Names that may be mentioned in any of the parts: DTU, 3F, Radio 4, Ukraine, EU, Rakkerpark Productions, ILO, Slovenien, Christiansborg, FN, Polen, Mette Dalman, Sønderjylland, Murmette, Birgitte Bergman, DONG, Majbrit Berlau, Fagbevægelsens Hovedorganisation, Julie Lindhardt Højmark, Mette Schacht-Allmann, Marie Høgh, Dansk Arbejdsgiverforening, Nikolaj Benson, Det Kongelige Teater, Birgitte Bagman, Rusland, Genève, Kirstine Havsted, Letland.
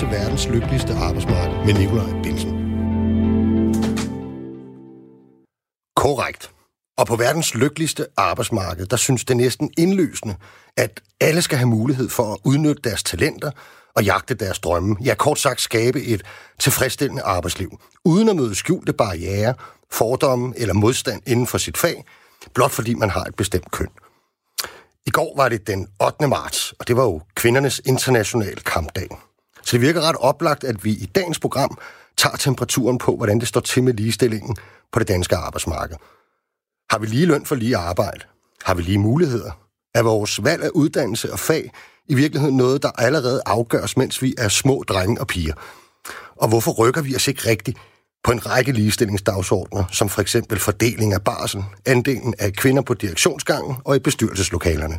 til verdens lykkeligste arbejdsmarked med Nikolaj Benson. Korrekt. Og på verdens lykkeligste arbejdsmarked, der synes det næsten indløsende, at alle skal have mulighed for at udnytte deres talenter og jagte deres drømme. Ja, kort sagt skabe et tilfredsstillende arbejdsliv, uden at møde skjulte barrierer, fordomme eller modstand inden for sit fag, blot fordi man har et bestemt køn. I går var det den 8. marts, og det var jo kvindernes internationale kampdag. Så det virker ret oplagt, at vi i dagens program tager temperaturen på, hvordan det står til med ligestillingen på det danske arbejdsmarked. Har vi lige løn for lige arbejde? Har vi lige muligheder? Er vores valg af uddannelse og fag i virkeligheden noget, der allerede afgøres, mens vi er små drenge og piger? Og hvorfor rykker vi os ikke rigtigt på en række ligestillingsdagsordner, som for eksempel fordeling af barsel, andelen af kvinder på direktionsgangen og i bestyrelseslokalerne?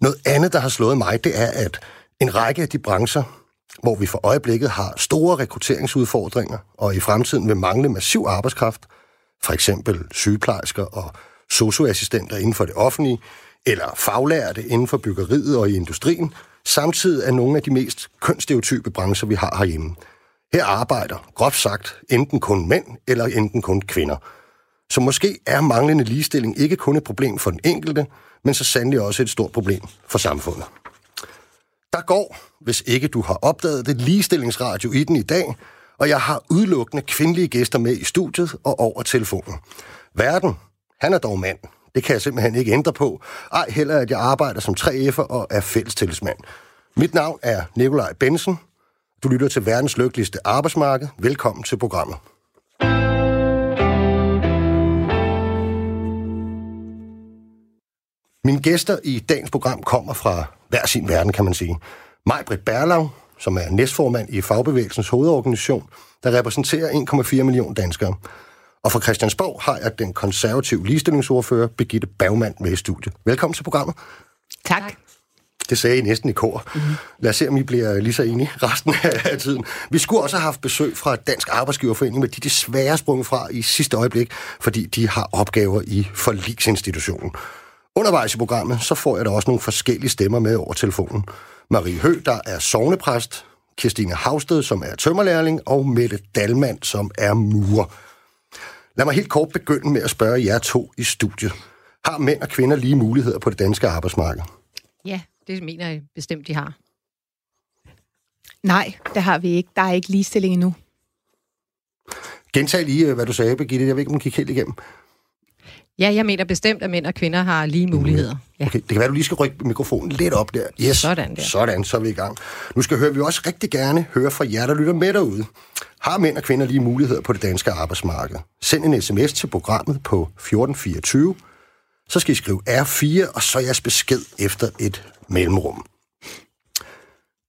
Noget andet, der har slået mig, det er, at en række af de brancher, hvor vi for øjeblikket har store rekrutteringsudfordringer og i fremtiden vil mangle massiv arbejdskraft, for eksempel sygeplejersker og socioassistenter inden for det offentlige, eller faglærte inden for byggeriet og i industrien, samtidig er nogle af de mest kønsstereotype brancher, vi har herhjemme. Her arbejder, groft sagt, enten kun mænd eller enten kun kvinder. Så måske er manglende ligestilling ikke kun et problem for den enkelte, men så sandelig også et stort problem for samfundet. Der går, hvis ikke du har opdaget det, ligestillingsradio i den i dag, og jeg har udelukkende kvindelige gæster med i studiet og over telefonen. Værten, han er dog mand. Det kan jeg simpelthen ikke ændre på. Ej heller, at jeg arbejder som 3F'er og er fællestillidsmand. Mit navn er Nikolaj Benson. Du lytter til verdens lykkeligste arbejdsmarked. Velkommen til programmet. Mine gæster i dagens program kommer fra hver sin verden, kan man sige. Majbrit Berlau, som er næstformand i Fagbevægelsens Hovedorganisation, der repræsenterer 1,4 millioner danskere. Og fra Christiansborg har jeg den konservative ligestillingsordfører Birgitte Bagman med i studiet. Velkommen til programmet. Tak. Det sagde I næsten i kor. Mm-hmm. Lad os se, om I bliver lige så enige resten af tiden. Vi skulle også have haft besøg fra Dansk Arbejdsgiverforening, men de er desværre sprunget fra i sidste øjeblik, fordi de har opgaver i forligsinstitutionen. Undervejs i programmet, så får jeg da også nogle forskellige stemmer med over telefonen. Marie Høgh, der er sognepræst, Kirstine Havsted, som er tømmerlærling, og Mette Dalman, som er murer. Lad mig helt kort begynde med at spørge jer to i studiet. Har mænd og kvinder lige muligheder på det danske arbejdsmarked? Ja, det mener jeg bestemt, de har. Nej, det har vi ikke. Der er ikke ligestilling endnu. Gentag lige, hvad du sagde, Birgitte. Jeg ved ikke, om du gik helt igennem. Ja, jeg mener bestemt, at mænd og kvinder har lige muligheder. Ja. Okay, det kan være, du lige skal rykke mikrofonen lidt op der. Yes, sådan der. Sådan, så er vi i gang. Nu skal vi også rigtig gerne høre fra jer, der lytter med derude. Har mænd og kvinder lige muligheder på det danske arbejdsmarked? Send en sms til programmet på 1424. Så skal I skrive R4, og så jeres besked efter et mellemrum.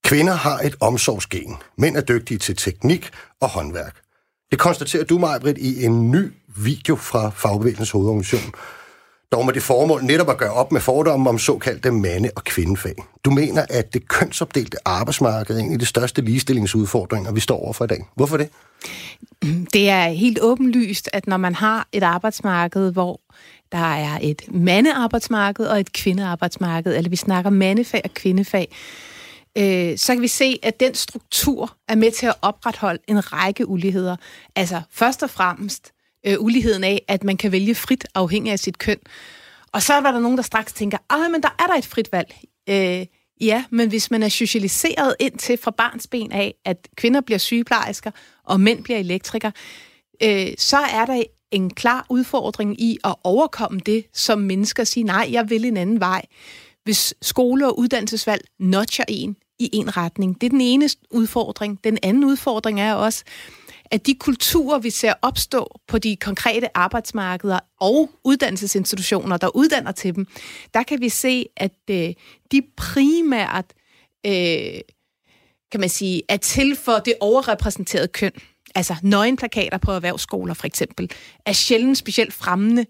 Kvinder har et omsorgsgen. Mænd er dygtige til teknik og håndværk. Det konstaterer du, Majbrit, i en ny video fra Fagbevægelsens Hovedorganisation, dog med det formål netop at gøre op med fordomme om såkaldte mande- og kvindefag. Du mener, at det kønsopdelte arbejdsmarked er en af de største ligestillingsudfordringer, vi står over for i dag. Hvorfor det? Det er helt åbenlyst, at når man har et arbejdsmarked, hvor der er et mandearbejdsmarked og et kvindearbejdsmarked, eller vi snakker mandefag og kvindefag, så kan vi se, at den struktur er med til at opretholde en række uligheder. Altså først og fremmest uligheden af, at man kan vælge frit afhængig af sit køn. Og så var der nogen, der straks tænker, men der er der et frit valg. Ja, men hvis man er socialiseret indtil fra barnsben af, at kvinder bliver sygeplejersker, og mænd bliver elektrikere, så er der en klar udfordring i at overkomme det, som mennesker siger, nej, jeg vil en anden vej. Hvis skole- og uddannelsesvalg notcher en i en retning. Det er den ene udfordring. Den anden udfordring er også, at de kulturer, vi ser opstå på de konkrete arbejdsmarkeder og uddannelsesinstitutioner, der uddanner til dem, der kan vi se, at de primært, kan man sige, er til for det overrepræsenterede køn. Altså nøgenplakater på erhvervsskoler for eksempel, er sjældent specielt fremmende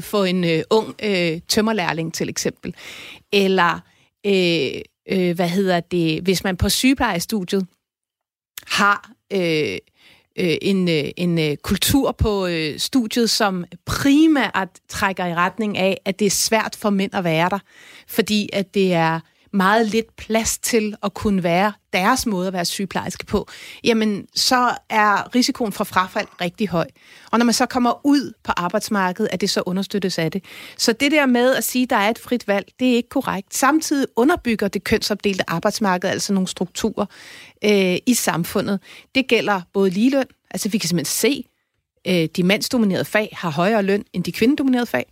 for en ung tømmerlærling til eksempel. Eller, hvis man på sygeplejestudiet har en kultur på studiet, som primært trækker i retning af, at det er svært for mænd at være der, fordi at det er meget lidt plads til at kunne være deres måde at være sygeplejerske på, jamen så er risikoen for frafald rigtig høj. Og når man så kommer ud på arbejdsmarkedet, er det så understøttes af det. Så det der med at sige, at der er et frit valg, det er ikke korrekt. Samtidig underbygger det kønsopdelte arbejdsmarked altså nogle strukturer i samfundet. Det gælder både ligeløn, altså vi kan simpelthen se, de mandsdominerede fag har højere løn end de kvindedominerede fag.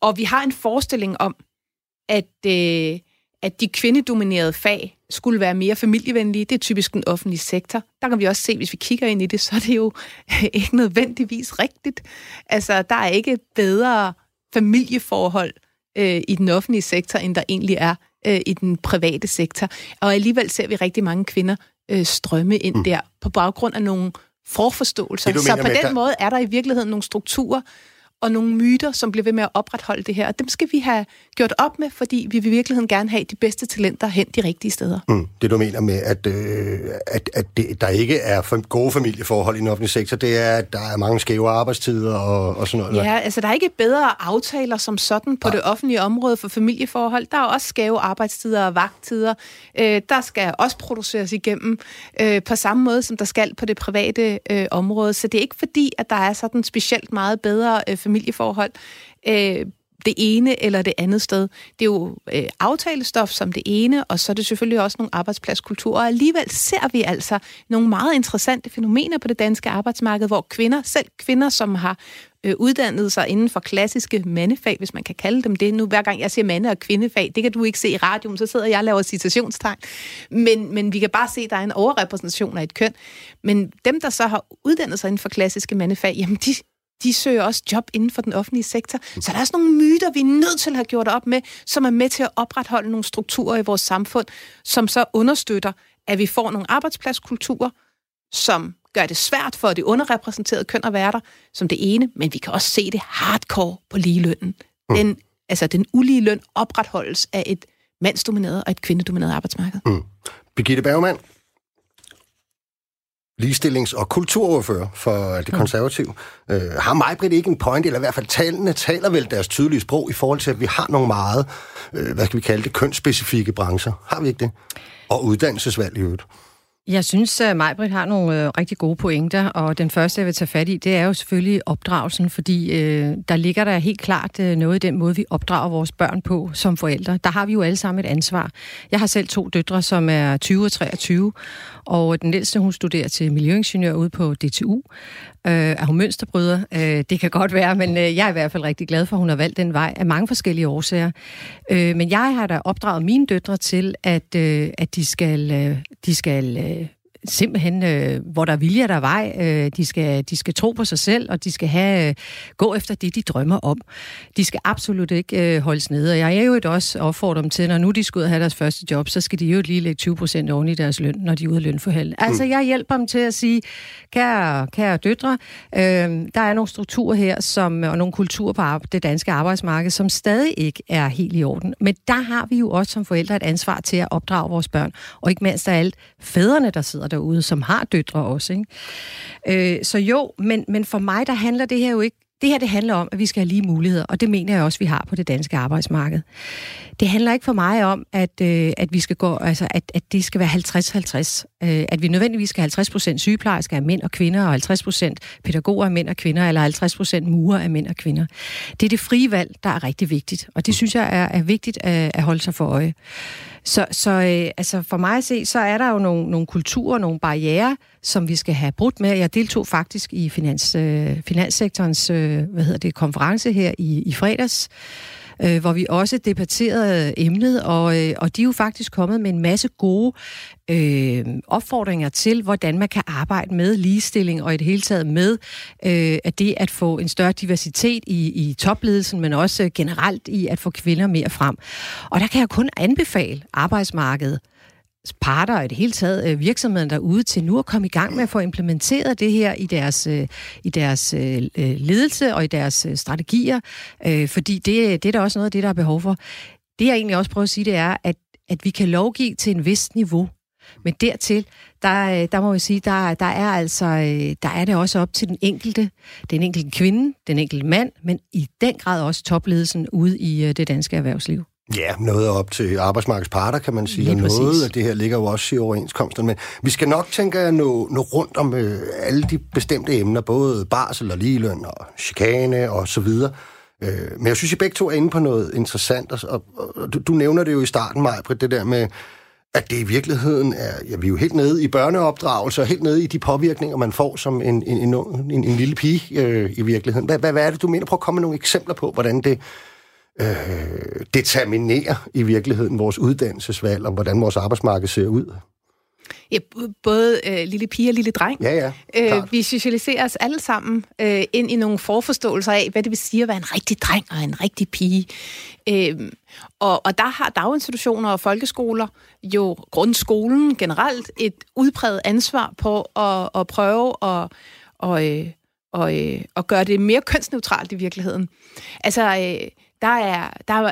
Og vi har en forestilling om, at de kvindedominerede fag skulle være mere familievenlige. Det er typisk den offentlige sektor. Der kan vi også se, hvis vi kigger ind i det, så er det jo ikke nødvendigvis rigtigt. Altså, der er ikke bedre familieforhold i den offentlige sektor, end der egentlig er i den private sektor. Og alligevel ser vi rigtig mange kvinder strømme ind der på baggrund af nogle forforståelser. Så på den måde er der i virkeligheden nogle strukturer og nogle myter, som bliver ved med at opretholde det her. Og dem skal vi have gjort op med, fordi vi vil i virkeligheden gerne have de bedste talenter hen de rigtige steder. Det du mener med, at der ikke er gode familieforhold i den offentlige sektor, det er, at der er mange skæve arbejdstider og sådan noget. Ja, altså der er ikke bedre aftaler som sådan på det offentlige område for familieforhold. Der er også skæve arbejdstider og vagttider. Der skal også produceres igennem på samme måde, som der skal på det private område. Så det er ikke fordi, at der er sådan specielt meget bedre familieforhold, det ene eller det andet sted. Det er jo aftalestof som det ene, og så er det selvfølgelig også nogle arbejdspladskulturer. Og alligevel ser vi altså nogle meget interessante fænomener på det danske arbejdsmarked, hvor kvinder, selv kvinder, som har uddannet sig inden for klassiske mandefag, hvis man kan kalde dem det. Nu hver gang jeg siger mande- og kvindefag, det kan du ikke se i radioen, så sidder jeg og laver citationstegn. Men vi kan bare se, at der er en overrepræsentation af et køn. Men dem, der så har uddannet sig inden for klassiske mandefag, jamen de søger også job inden for den offentlige sektor. Så der er også nogle myter, vi er nødt til at have gjort op med, som er med til at opretholde nogle strukturer i vores samfund, som så understøtter, at vi får nogle arbejdspladskulturer, som gør det svært for det underrepræsenterede køn at være der, som det ene, men vi kan også se det hardcore på ligelønnen. Den ulige løn opretholdes af et mandsdomineret og et kvindedomineret arbejdsmarked. Birgitte Bergman, ligestillings- og kulturordfører for Det Konservative. Har Majbrit ikke en point, eller i hvert fald tallene taler vel deres tydelige sprog i forhold til, at vi har nogle meget, kønsspecifikke brancher. Har vi ikke det? Og uddannelsesvalg i øvrigt. Jeg synes, at Majbrit har nogle rigtig gode pointer, og den første, jeg vil tage fat i, det er jo selvfølgelig opdragelsen, fordi der ligger der helt klart noget i den måde, vi opdrager vores børn på som forældre. Der har vi jo alle sammen et ansvar. Jeg har selv 2 døtre, som er 20 og 23, og den ældste, hun studerer til miljøingeniør ude på DTU. Er hun mønsterbryder? Det kan godt være, men jeg er i hvert fald rigtig glad for, at hun har valgt den vej af mange forskellige årsager. Men jeg har da opdraget mine døtre til, at de skal simpelthen, hvor der er vilje, der er vej. De skal tro på sig selv, og de skal gå efter det, de drømmer om. De skal absolut ikke holdes nede. Og jeg er jo også opfordret dem til, når nu de skal ud og have deres første job, så skal de jo lige lægge 20% oven i deres løn, når de er ude af lønforhandling. Altså, jeg hjælper dem til at sige, kære døtre, der er nogle strukturer her, og nogle kulturer på det danske arbejdsmarked, som stadig ikke er helt i orden. Men der har vi jo også som forældre et ansvar til at opdrage vores børn. Og ikke mindst af alt fædrene, der sidder derude, som har døtre også, ikke? Så jo, men for mig, der handler det her jo ikke. Det her, det handler om, at vi skal have lige muligheder, og det mener jeg også, vi har på det danske arbejdsmarked. Det handler ikke for mig om, at vi skal gå, altså at det skal være 50-50. At vi nødvendigvis skal 50% sygeplejersker af mænd og kvinder, og 50% pædagoger af mænd og kvinder, eller 50% murer af mænd og kvinder. Det er det frie valg, der er rigtig vigtigt, og det synes jeg er vigtigt at holde sig for øje. Så for mig at se, så er der jo nogle kulturer, nogle barrierer, som vi skal have brudt med. Jeg deltog faktisk i finanssektorens konference her i fredags, hvor vi også debatterede emnet, og de er jo faktisk kommet med en masse gode opfordringer til, hvordan man kan arbejde med ligestilling, og i det hele taget med at det at få en større diversitet i topledelsen, men også generelt i at få kvinder mere frem. Og der kan jeg kun anbefale arbejdsmarkedet, parter og i det hele taget virksomheden derude til nu at komme i gang med at få implementeret det her i deres ledelse og i deres strategier, fordi det er da også noget af det, der er behov for. Det jeg egentlig også prøver at sige, det er, at vi kan lovgive til en vist niveau, men dertil, der må jeg sige, der er altså, der er det også op til den enkelte kvinde, den enkelte mand, men i den grad også topledelsen ude i det danske erhvervsliv. Ja, noget op til arbejdsmarkedsparter, kan man sige. Noget af det her ligger jo også i overenskomsterne. Men vi skal nok, tænker jeg, nå rundt om alle de bestemte emner, både barsel og ligeløn og chikane og så videre. Men jeg synes, I begge to er inde på noget interessant, og du nævner det jo i starten, Majbrit, det der med, at det i virkeligheden er, ja, vi er jo helt nede i børneopdragelse, og helt nede i de påvirkninger, man får som en lille pige i virkeligheden. Hvad er det, du mener? Prøv at komme med nogle eksempler på, hvordan det determinerer i virkeligheden vores uddannelsesvalg, og hvordan vores arbejdsmarked ser ud. Ja, både lille pige og lille dreng. Ja, vi socialiserer os alle sammen ind i nogle forforståelser af, hvad det vil sige at være en rigtig dreng og en rigtig pige. Og der har daginstitutioner og folkeskoler jo grundskolen generelt et udpræget ansvar på at prøve at gøre det mere kønsneutralt i virkeligheden. Altså, der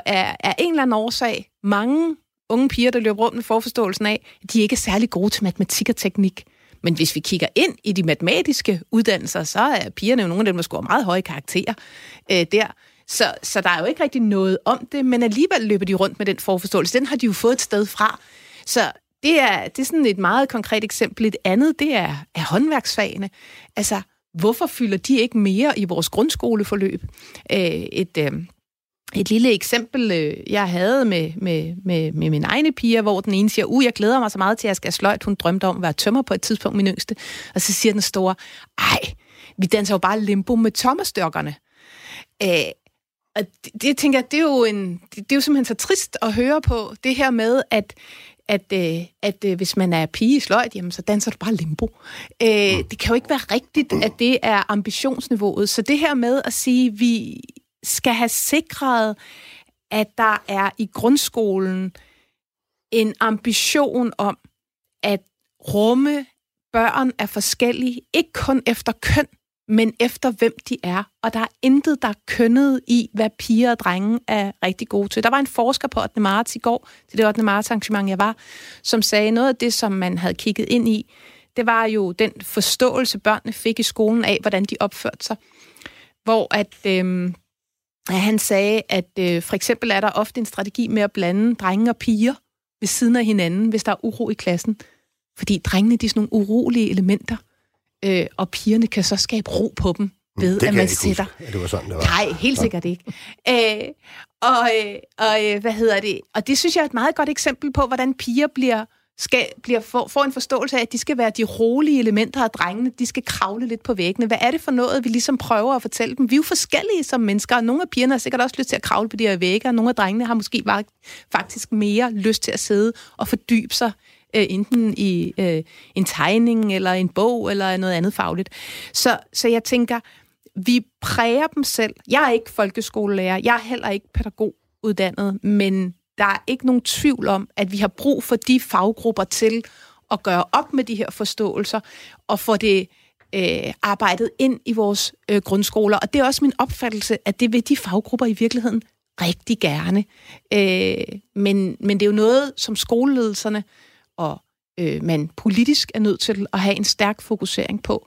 er en eller anden årsag mange unge piger, der løber rundt med forforståelsen af, at de ikke er særlig gode til matematik og teknik. Men hvis vi kigger ind i de matematiske uddannelser, så er pigerne jo nogle af dem, der scorer meget høje karakterer der. Så der er jo ikke rigtig noget om det, men alligevel løber de rundt med den forforståelse. Den har de jo fået et sted fra. Så det er sådan et meget konkret eksempel. Et andet, det er håndværksfagene. Altså, hvorfor fylder de ikke mere i vores grundskoleforløb? Et lille eksempel, jeg havde med mine egne piger, hvor den ene siger, jeg glæder mig så meget til, at jeg skal sløjt. Hun drømte om at være tømmer på et tidspunkt, min yngste. Og så siger den store, vi danser jo bare limbo med tømmerstørkerne. Og det tænker jeg, det er jo simpelthen så trist at høre på, det her med, at hvis man er pige i sløjt, jamen, så danser du bare limbo. Det kan jo ikke være rigtigt, at det er ambitionsniveauet. Så det her med at sige, vi skal have sikret, at der er i grundskolen en ambition om at rumme børn af forskellige, ikke kun efter køn, men efter hvem de er. Og der er intet, der er kønnet i, hvad piger og drenge er rigtig gode til. Der var en forsker på 8. marts i går, til det 8. marts arrangement, jeg var, som sagde, noget af det, som man havde kigget ind i, det var jo den forståelse, børnene fik i skolen af, hvordan de opførte sig. Hvor han sagde, at for eksempel er der ofte en strategi med at blande drenge og piger ved siden af hinanden, hvis der er uro i klassen. Fordi drengene, de er sådan nogle urolige elementer, og pigerne kan så skabe ro på dem ved, at man sætter. Ja, det var sådan, det var. Nej, helt sikkert ikke. Og det synes jeg er et meget godt eksempel på, hvordan piger får en forståelse af, at de skal være de rolige elementer, og drengene, de skal kravle lidt på væggene. Hvad er det for noget, vi ligesom prøver at fortælle dem? Vi er jo forskellige som mennesker, og nogle af pigerne har sikkert også lyst til at kravle på de her vægge, og nogle af drengene har måske faktisk mere lyst til at sidde og fordybe sig, enten i en tegning, eller en bog, eller noget andet fagligt. Så jeg tænker, vi præger dem selv. Jeg er ikke folkeskolelærer, jeg er heller ikke pædagoguddannet, men der er ikke nogen tvivl om, at vi har brug for de faggrupper til at gøre op med de her forståelser og få det arbejdet ind i vores grundskoler. Og det er også min opfattelse, at det vil de faggrupper i virkeligheden rigtig gerne. Men det er jo noget, som skoleledelserne og man politisk er nødt til at have en stærk fokusering på.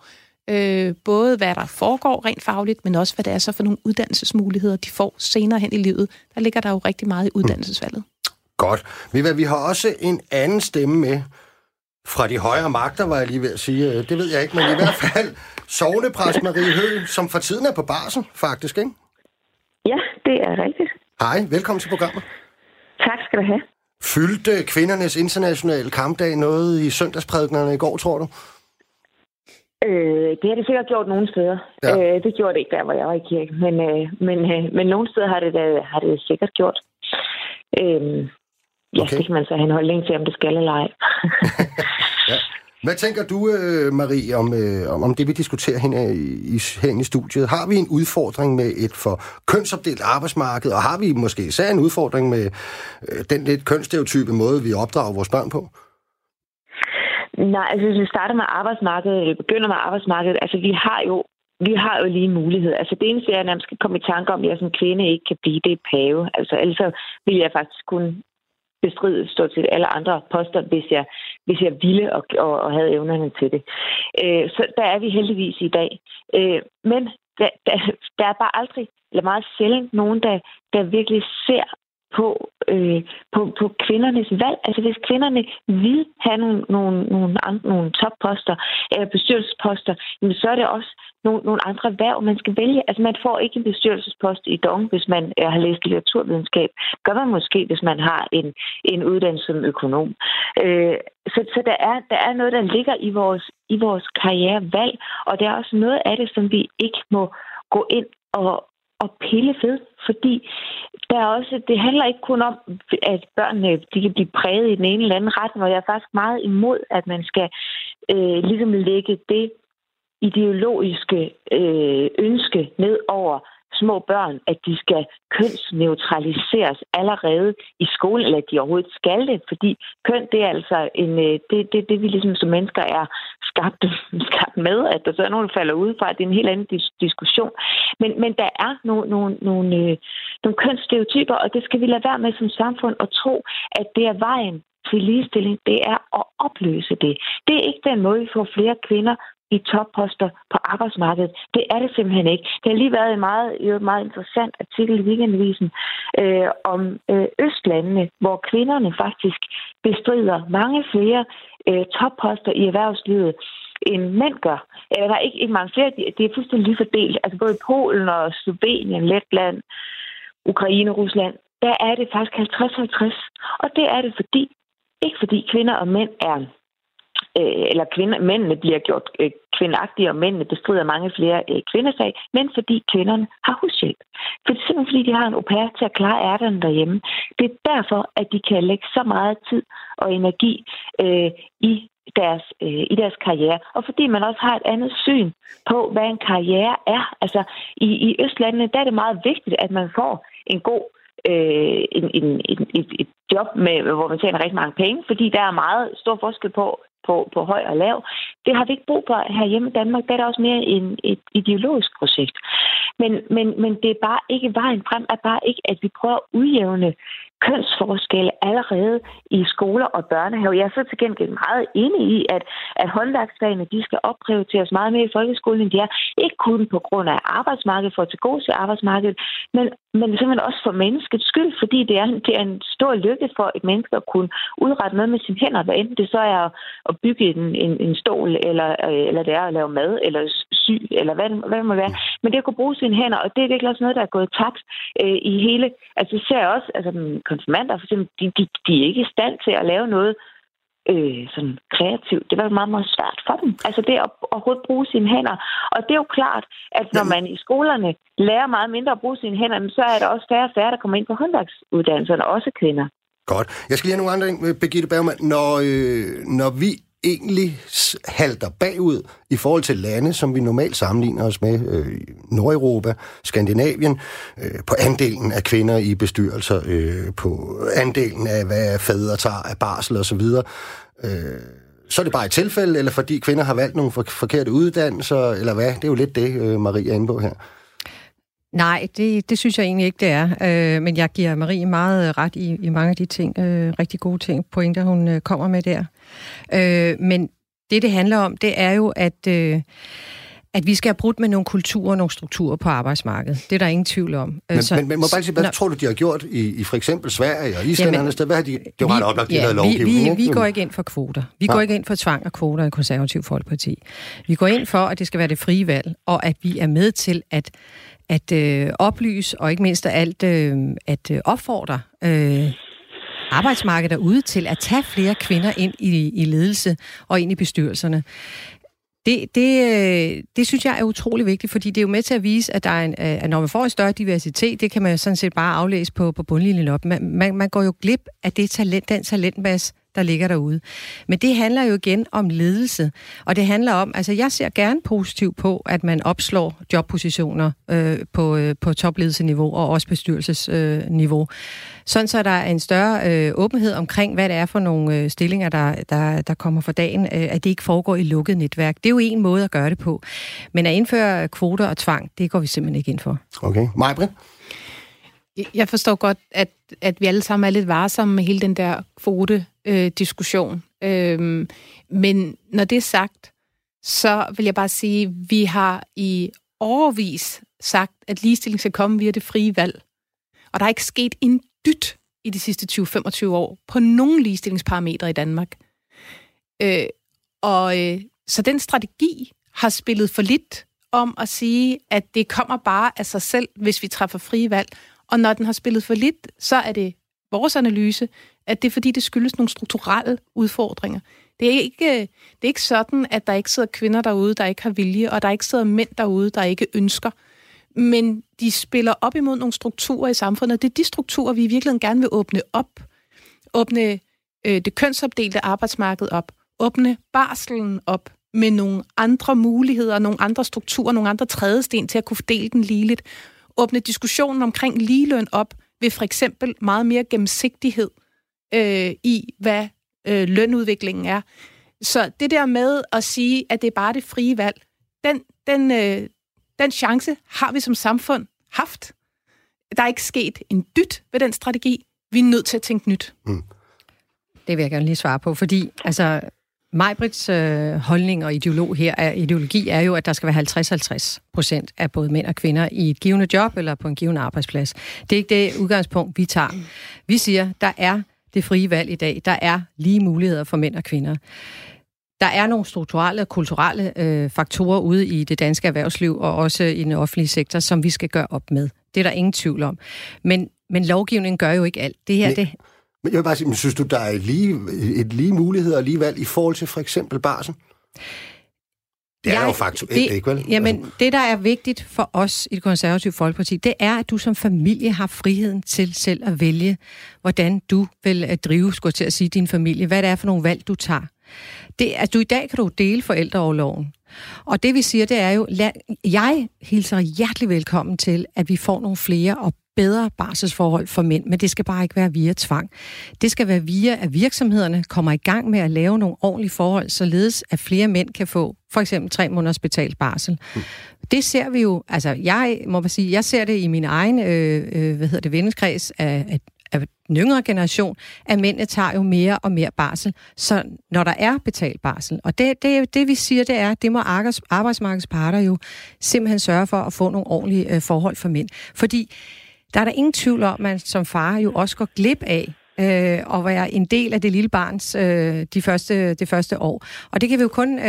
Både hvad der foregår rent fagligt, men også hvad det er så for nogle uddannelsesmuligheder, de får senere hen i livet. Der ligger der jo rigtig meget i uddannelsesvalget. Godt. Vi har også en anden stemme med fra de højere magter, var jeg lige ved at sige. Det ved jeg ikke, men i hvert fald sognepræst Marie Høgh, som for tiden er på barsel, faktisk, ikke? Ja, det er rigtigt. Hej, velkommen til programmet. Tak skal du have. Fyldte kvindernes internationale kampdag noget i søndagsprædiknerne i går, tror du? Det har det sikkert gjort nogle steder. Ja. Det gjorde det ikke der, hvor jeg var i kirke, men nogle steder har det sikkert gjort. Okay. Det kan man så have en holdning til, om det skal eller ej. Ja. Hvad tænker du, Marie, om det, vi diskuterer herinde i studiet? Har vi en udfordring med et for kønsopdelt arbejdsmarked, og har vi måske især en udfordring med den lidt kønsstereotype måde, vi opdrager vores børn på? Nej, altså hvis vi starter med arbejdsmarkedet, eller begynder med arbejdsmarkedet, altså vi har jo lige mulighed. Altså det eneste, jeg nærmest skal komme i tanke om, at jeg som kvinde ikke kan blive, det pave. Altså ellers vil jeg faktisk kun bestride stort set alle andre poster, hvis jeg ville og havde evnerne til det. Så der er vi heldigvis i dag. Men der er bare aldrig, eller meget sjældent, nogen, der virkelig ser på kvindernes valg. Altså hvis kvinderne vil have nogle topposter eller bestyrelsesposter, jamen, så er det også nogle andre erhverv, man skal vælge. Altså man får ikke en bestyrelsespost i DONG, hvis man har læst litteraturvidenskab. Gør man måske, hvis man har en uddannelse som økonom. Så der er noget, der ligger i vores karrierevalg, og der er også noget af det, som vi ikke må gå ind og pille ved, fordi der er også, det handler ikke kun om, at børnene de kan blive præget i den ene eller anden retning, og jeg er faktisk meget imod, at man skal ligesom lægge det ideologiske ønske ned over små børn, at de skal kønsneutraliseres allerede i skolen, eller at de overhovedet skal det, fordi køn, det er altså det vi ligesom som mennesker er skabt med, at der så er nogen, der falder udefra, det er en helt anden diskussion. Men der er nogle kønsstereotyper, og det skal vi lade være med som samfund og tro, at det er vejen til ligestilling, det er at opløse det. Det er ikke den måde, vi får flere kvinder i topposter på arbejdsmarkedet. Det er det simpelthen ikke. Der har lige været en meget interessant artikel i Weekendavisen om Østlandene, hvor kvinderne faktisk bestrider mange flere topposter i erhvervslivet, end mænd gør. Der er ikke mange flere. Det er fuldstændig lige fordelt. Altså både i Polen og Slovenien, Letland, Ukraine, Rusland, der er det faktisk 50-50. Og det er det fordi, ikke fordi kvinder og mænd er eller mændene bliver gjort kvindeagtige, og mændene bestrider mange flere kvindefag, men fordi kvinderne har hushjælp. For det er simpelthen fordi, de har en au pair til at klare ærterne derhjemme. Det er derfor, at de kan lægge så meget tid og energi i deres karriere, og fordi man også har et andet syn på, hvad en karriere er. Altså i Østlandene, der er det meget vigtigt, at man får en god et job, med, hvor man tjener rigtig mange penge, fordi der er meget stor forskel på høj og lav. Det har vi ikke brug for herhjemme i Danmark. Der er også mere et ideologisk projekt. Men det er bare ikke vejen frem, er bare ikke, at vi prøver at udjævne kønsforskelle allerede i skoler og børnehaver. Jeg er så til gengæld meget enig i, at håndværksfagene, de skal opprioriteres meget mere i folkeskolen, end de er. Ikke kun på grund af arbejdsmarkedet, for at tilgodese arbejdsmarkedet, men simpelthen også for menneskets skyld, fordi det er en stor lykke for et menneske at kunne udrette noget med sine hænder, hvad enten det så er at bygge en stol, eller det er at lave mad, eller sy, eller hvad det må være. Men det at kunne bruge sine hænder, og det er virkelig også noget, der er gået tabt i hele. Altså det ser også, altså konfirmander, for eksempel, de er ikke i stand til at lave noget sådan kreativt. Det var jo meget, meget svært for dem. Altså det at overhovedet bruge sine hænder. Og det er jo klart, at når man i skolerne lærer meget mindre at bruge sine hænder, så er der også færre, der kommer ind på håndværksuddannelserne, også kvinder. Godt. Jeg skal lige have nogle andre ting, Birgitte Bergman. Når vi egentlig halter bagud i forhold til lande, som vi normalt sammenligner os med, Nordeuropa, Skandinavien, på andelen af kvinder i bestyrelser, på andelen af, hvad fædre tager af barsel osv., så er det bare et tilfælde, eller fordi kvinder har valgt nogle forkerte uddannelser, eller hvad? Det er jo lidt det, Marie er inde på her. Nej, det synes jeg egentlig ikke, det er. Men jeg giver Marie meget ret i mange af de ting, rigtig gode ting, pointer, hun kommer med der. Men det handler om, det er jo, at vi skal have brudt med nogle kulturer og nogle strukturer på arbejdsmarkedet. Det er der ingen tvivl om. Men må bare sige, hvad tror du, de har gjort i for eksempel Sverige og Island og andet sted? Hvad har de, det var ret oplagt, de havde lovgivning. Vi går ikke ind for kvoter. Vi går ikke ind for tvang og kvoter i Konservativ Folkeparti. Vi går ind for, at det skal være det frie valg, og at vi er med til at oplyse, og ikke mindst af alt at opfordre arbejdsmarkedet derude til at tage flere kvinder ind i ledelse og ind i bestyrelserne. Det synes jeg er utrolig vigtigt, fordi det er jo med til at vise, at der er at når man får en større diversitet, det kan man jo sådan set bare aflæse på bundlinjen op. Man går jo glip af den talentmasse, der ligger derude. Men det handler jo igen om ledelse, og det handler om, altså jeg ser gerne positivt på, at man opslår jobpositioner på topledelsesniveau og også bestyrelsesniveau. Sådan så der er en større åbenhed omkring, hvad det er for nogle stillinger, der kommer for dagen, at det ikke foregår i lukket netværk. Det er jo en måde at gøre det på. Men at indføre kvoter og tvang, det går vi simpelthen ikke ind for. Okay. Majbrit? Jeg forstår godt, at vi alle sammen er lidt varsomme med hele den der kvotediskussion. Men når det er sagt, så vil jeg bare sige, at vi har i årevis sagt, at ligestilling skal komme via det frie valg. Og der er ikke sket en dyt i de sidste 20-25 år på nogen ligestillingsparametre i Danmark. Så den strategi har spillet for lidt om at sige, at det kommer bare af sig selv, hvis vi træffer frie valg. Og når den har spillet for lidt, så er det vores analyse, at det er fordi, det skyldes nogle strukturelle udfordringer. Det er ikke sådan, at der ikke sidder kvinder derude, der ikke har vilje, og der ikke sidder mænd derude, der ikke ønsker. Men de spiller op imod nogle strukturer i samfundet, og det er de strukturer, vi i virkeligheden gerne vil åbne op. Åbne det kønsopdelte arbejdsmarked op. Åbne barselen op med nogle andre muligheder, nogle andre strukturer, nogle andre trædesten til at kunne fordele den ligeligt. Åbne diskussionen omkring ligeløn op ved for eksempel meget mere gennemsigtighed i, hvad lønudviklingen er. Så det der med at sige, at det er bare det frie valg, den chance har vi som samfund haft. Der er ikke sket en dyt ved den strategi. Vi er nødt til at tænke nyt. Mm. Det vil jeg gerne lige svare på, fordi altså, Majbrits holdning og ideologi er jo, at der skal være 50-50% af både mænd og kvinder i et givende job eller på en given arbejdsplads. Det er ikke det udgangspunkt, vi tager. Vi siger, der er det frie valg i dag. Der er lige muligheder for mænd og kvinder. Der er nogle strukturelle og kulturelle faktorer ude i det danske erhvervsliv og også i den offentlige sektor, som vi skal gøre op med. Det er der ingen tvivl om. Men lovgivningen gør jo ikke alt. Det her, det... Men jeg vil bare sige, synes du, der er lige muligheder og lige valg i forhold til for eksempel barsen? Det er jo faktuelt ikke, vel? Jamen, det, der er vigtigt for os i Det Konservative Folkeparti, det er, at du som familie har friheden til selv at vælge, hvordan du vil drive, skulle til at sige, din familie. Hvad det er for nogle valg, du tager. I dag kan du dele forældreorloven. Og det, vi siger, det er jo, jeg hilser hjertelig velkommen til, at vi får nogle flere og bedre barselsforhold for mænd, men det skal bare ikke være via tvang. Det skal være via, at virksomhederne kommer i gang med at lave nogle ordentlige forhold, således at flere mænd kan få for eksempel 3 måneders betalt barsel. Det ser vi jo, altså jeg må bare sige, jeg ser det i min egen vennekreds af den yngre generation, at mændene tager jo mere og mere barsel, så når der er betalt barsel. Og det vi siger, det er, det må arbejdsmarkedets parter jo simpelthen sørge for at få nogle ordentlige forhold for mænd. Fordi der er der ingen tvivl om, at man som far jo også går glip af at være en del af det lille barns det første år. Og det kan vi jo kun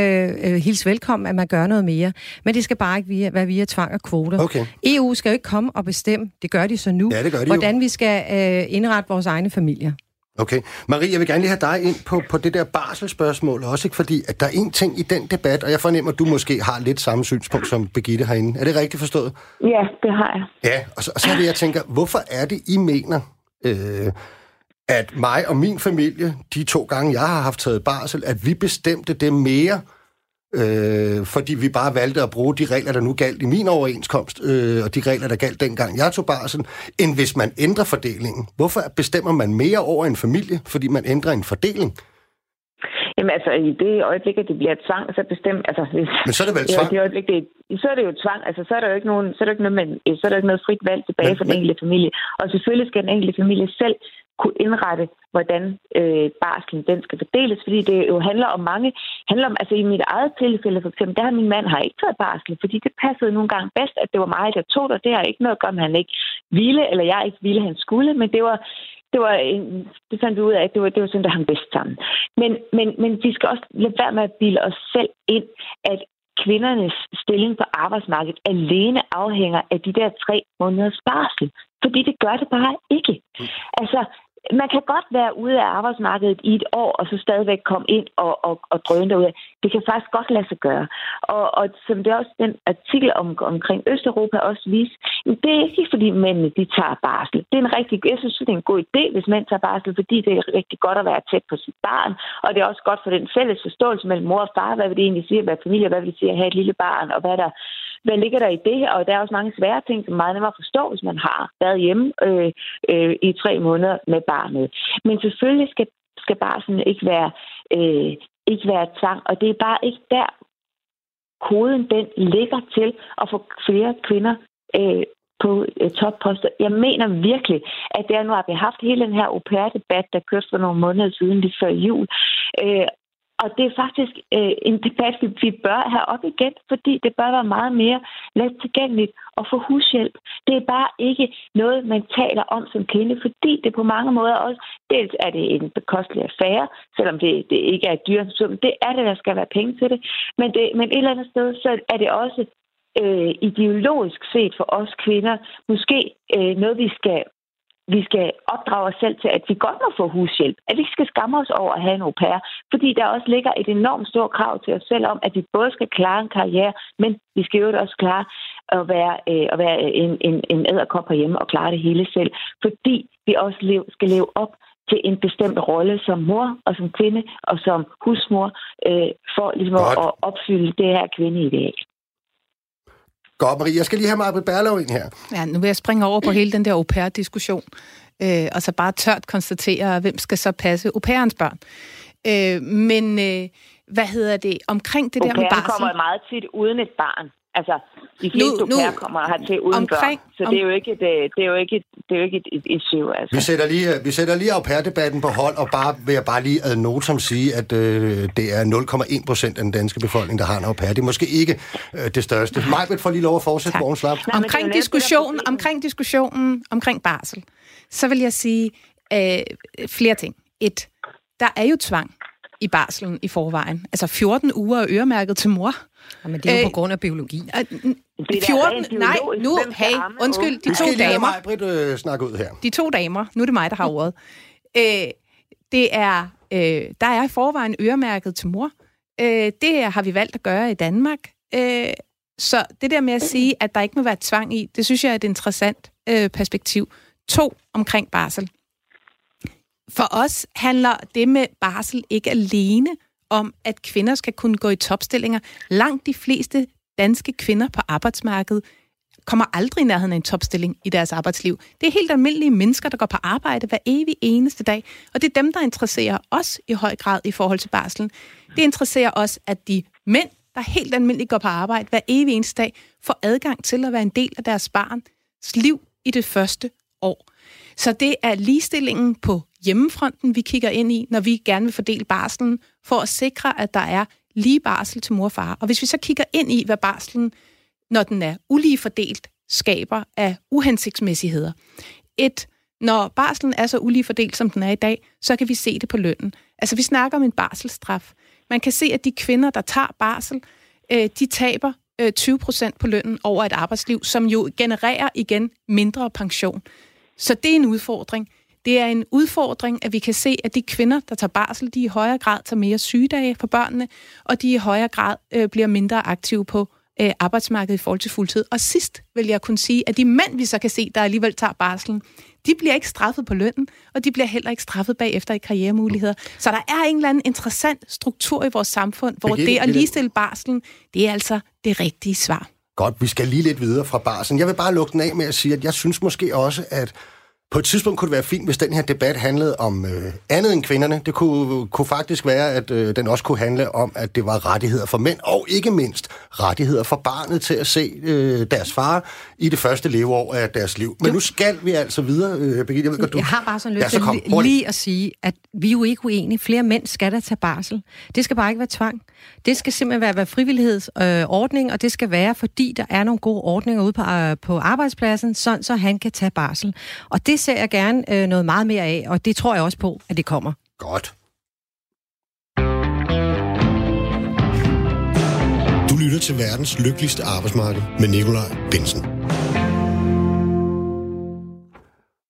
hilse velkommen, at man gør noget mere. Men det skal bare ikke være via tvang og kvoter. Okay. EU skal jo ikke komme og bestemme, det gør de så nu, ja, det gør de hvordan jo. Vi skal indrette vores egne familier. Okay. Marie, jeg vil gerne lige have dig ind på det der barselsspørgsmål også, ikke? Fordi at der er en ting i den debat, og jeg fornemmer, at du måske har lidt samme synspunkt som Birgitte herinde. Er det rigtigt forstået? Ja, det har jeg. Ja, og så er det, jeg tænker, hvorfor er det, I mener, at mig og min familie, de 2 gange, jeg har haft taget barsel, at vi bestemte det mere, fordi vi bare valgte at bruge de regler, der nu galt i min overenskomst, og de regler, der galt dengang jeg tog barsel, end hvis man ændrer fordelingen. Hvorfor bestemmer man mere over en familie, fordi man ændrer en fordeling? Jamen altså, i det øjeblik, at det bliver tvang, så bestemt... Altså, hvis, men så er det vel tvang? Så er det jo tvang. Altså, så er der jo ikke nogen, så er der ikke noget, så er der ikke noget frit valg tilbage for den enkelte familie. Og selvfølgelig skal den enkelte familie selv kunne indrette, hvordan barslen den skal fordeles, fordi det jo handler om, altså i mit eget tilfælde for eksempel, der har min mand har ikke taget barslen, fordi det passede nogle gange bedst, at det var mig, der tog det, og det har ikke noget at gøre, om han ikke ville, eller jeg ikke ville, han skulle, men det fandt vi ud af, at det var sådan, der hang bedst sammen. Men vi skal også lade være med at bilde os selv ind, at kvindernes stilling på arbejdsmarkedet alene afhænger af de der 3 måneders barsel, fordi det gør det bare ikke. Altså, man kan godt være ude af arbejdsmarkedet i et år, og så stadigvæk komme ind og drøne derudad. Det kan faktisk godt lade sig gøre. Og som det også den artikel omkring Østeuropa også viser, det er ikke fordi mændene, de tager barsel. Jeg synes, det er en god idé, hvis mænd tager barsel, fordi det er rigtig godt at være tæt på sit barn, og det er også godt for den fælles forståelse mellem mor og far, hvad vil det egentlig sige at være familie, hvad vil det sige at have et lille barn, og hvad ligger der i det? Og der er også mange svære ting, som er meget nemmere at forstå, hvis man har været hjemme i 3 måneder med barnet. Men selvfølgelig skal barsen ikke være tvang, og det er bare ikke der koden den ligger til at få flere kvinder på topposter. Jeg mener virkelig, at der nu har vi haft hele den her au pair-debat, der kørte for nogle måneder siden lige før jul, Og det er faktisk en debat, vi bør have op igen, fordi det bør være meget mere let tilgængeligt at få hushjælp. Det er bare ikke noget, man taler om som kvinde, fordi det på mange måder også, dels er det en bekostelig affære, selvom det ikke er dyrt, det er det, der skal være penge til det. Men et eller andet sted, så er det også ideologisk set for os kvinder, måske noget, vi skal opdrage os selv til, at vi godt må få hushjælp. At vi ikke skal skamme os over at have en au pair. Fordi der også ligger et enormt stort krav til os selv om, at vi både skal klare en karriere, men vi skal jo også klare at være en edderkop herhjemme og klare det hele selv. Fordi vi også skal leve op til en bestemt rolle som mor og som kvinde og som husmor, for ligesom at opfylde det her kvindeideal. Godt, Marie. Jeg skal lige have Majbrit Berlau ind her. Ja, nu vil jeg springe over på hele den der au pair-diskussion, og så bare tørt konstatere, hvem skal så passe au pairens børn. Omkring det der med barsel... kommer meget tit uden et barn. Altså, de fleste au pair kommer hertil uden børn. Så det er jo ikke et issue, altså. Vi sætter lige au pair-debatten på hold, og bare vil jeg bare lige ad notam sige, at det er 0,1% af den danske befolkning, der har en au pair. Det er måske ikke det største. Majbrit får lige lov at fortsætte morgens lap. Omkring diskussionen omkring barsel, så vil jeg sige flere ting. 1. Der er jo tvang i barselen i forvejen. Altså 14 uger er øremærket til mor. Men det er jo på grund af biologi. 14, nej, nu, hey, undskyld, de to damer. Majbrit snakke ud her. De to damer, nu er det mig, der har ordet. Der er i forvejen øremærket til mor. Det har vi valgt at gøre i Danmark. Så det der med at sige, at der ikke må være tvang i, det synes jeg er et interessant perspektiv. 2 omkring barsel. For os handler det med barsel ikke alene om, at kvinder skal kunne gå i topstillinger. Langt de fleste danske kvinder på arbejdsmarkedet kommer aldrig i nærheden af en topstilling i deres arbejdsliv. Det er helt almindelige mennesker, der går på arbejde hver evig eneste dag, og det er dem, der interesserer os i høj grad i forhold til barselen. Det interesserer os, at de mænd, der helt almindeligt går på arbejde hver evig eneste dag, får adgang til at være en del af deres barns liv i det første år. Så det er ligestillingen på hjemmefronten, vi kigger ind i, når vi gerne vil fordele barslen, for at sikre, at der er lige barsel til mor og far. Og hvis vi så kigger ind i, hvad barslen, når den er ulige fordelt, skaber af uhensigtsmæssigheder. 1. Når barslen er så ulige fordelt, som den er i dag, så kan vi se det på lønnen. Altså, vi snakker om en barselsstraf. Man kan se, at de kvinder, der tager barsel, de taber 20% på lønnen over et arbejdsliv, som jo genererer igen mindre pension. Så det er en udfordring. Det er en udfordring, at vi kan se, at de kvinder, der tager barsel, de i højere grad tager mere sygedage på børnene, og de i højere grad bliver mindre aktive på arbejdsmarkedet i forhold til fuldtid. Og sidst vil jeg kunne sige, at de mænd, vi så kan se, der alligevel tager barselen, de bliver ikke straffet på lønnen, og de bliver heller ikke straffet bagefter i karrieremuligheder. Så der er en eller anden interessant struktur i vores samfund, hvor det at ligestille barselen, det er altså det rigtige svar. Godt, vi skal lige lidt videre fra barselen. Jeg vil bare lukke den af med at sige, at jeg synes måske også, at på et tidspunkt kunne det være fint, hvis den her debat handlede om andet end kvinderne. Det kunne faktisk være, at den også kunne handle om, at det var rettigheder for mænd, og ikke mindst rettigheder for barnet til at se deres far i det første leveår af deres liv. Men nu skal vi altså videre, Birgitte. Jeg har bare sådan lyst til lige at sige, at vi er jo ikke uenige. Flere mænd skal da tage barsel. Det skal bare ikke være tvang. Det skal simpelthen være frivillighedsordning, og det skal være, fordi der er nogle gode ordninger ude på arbejdspladsen, sådan så han kan tage barsel. Og det ser jeg gerne noget meget mere af, og det tror jeg også på, at det kommer. Godt. Du lytter til verdens lykkeligste arbejdsmarked med Nikolaj Benson.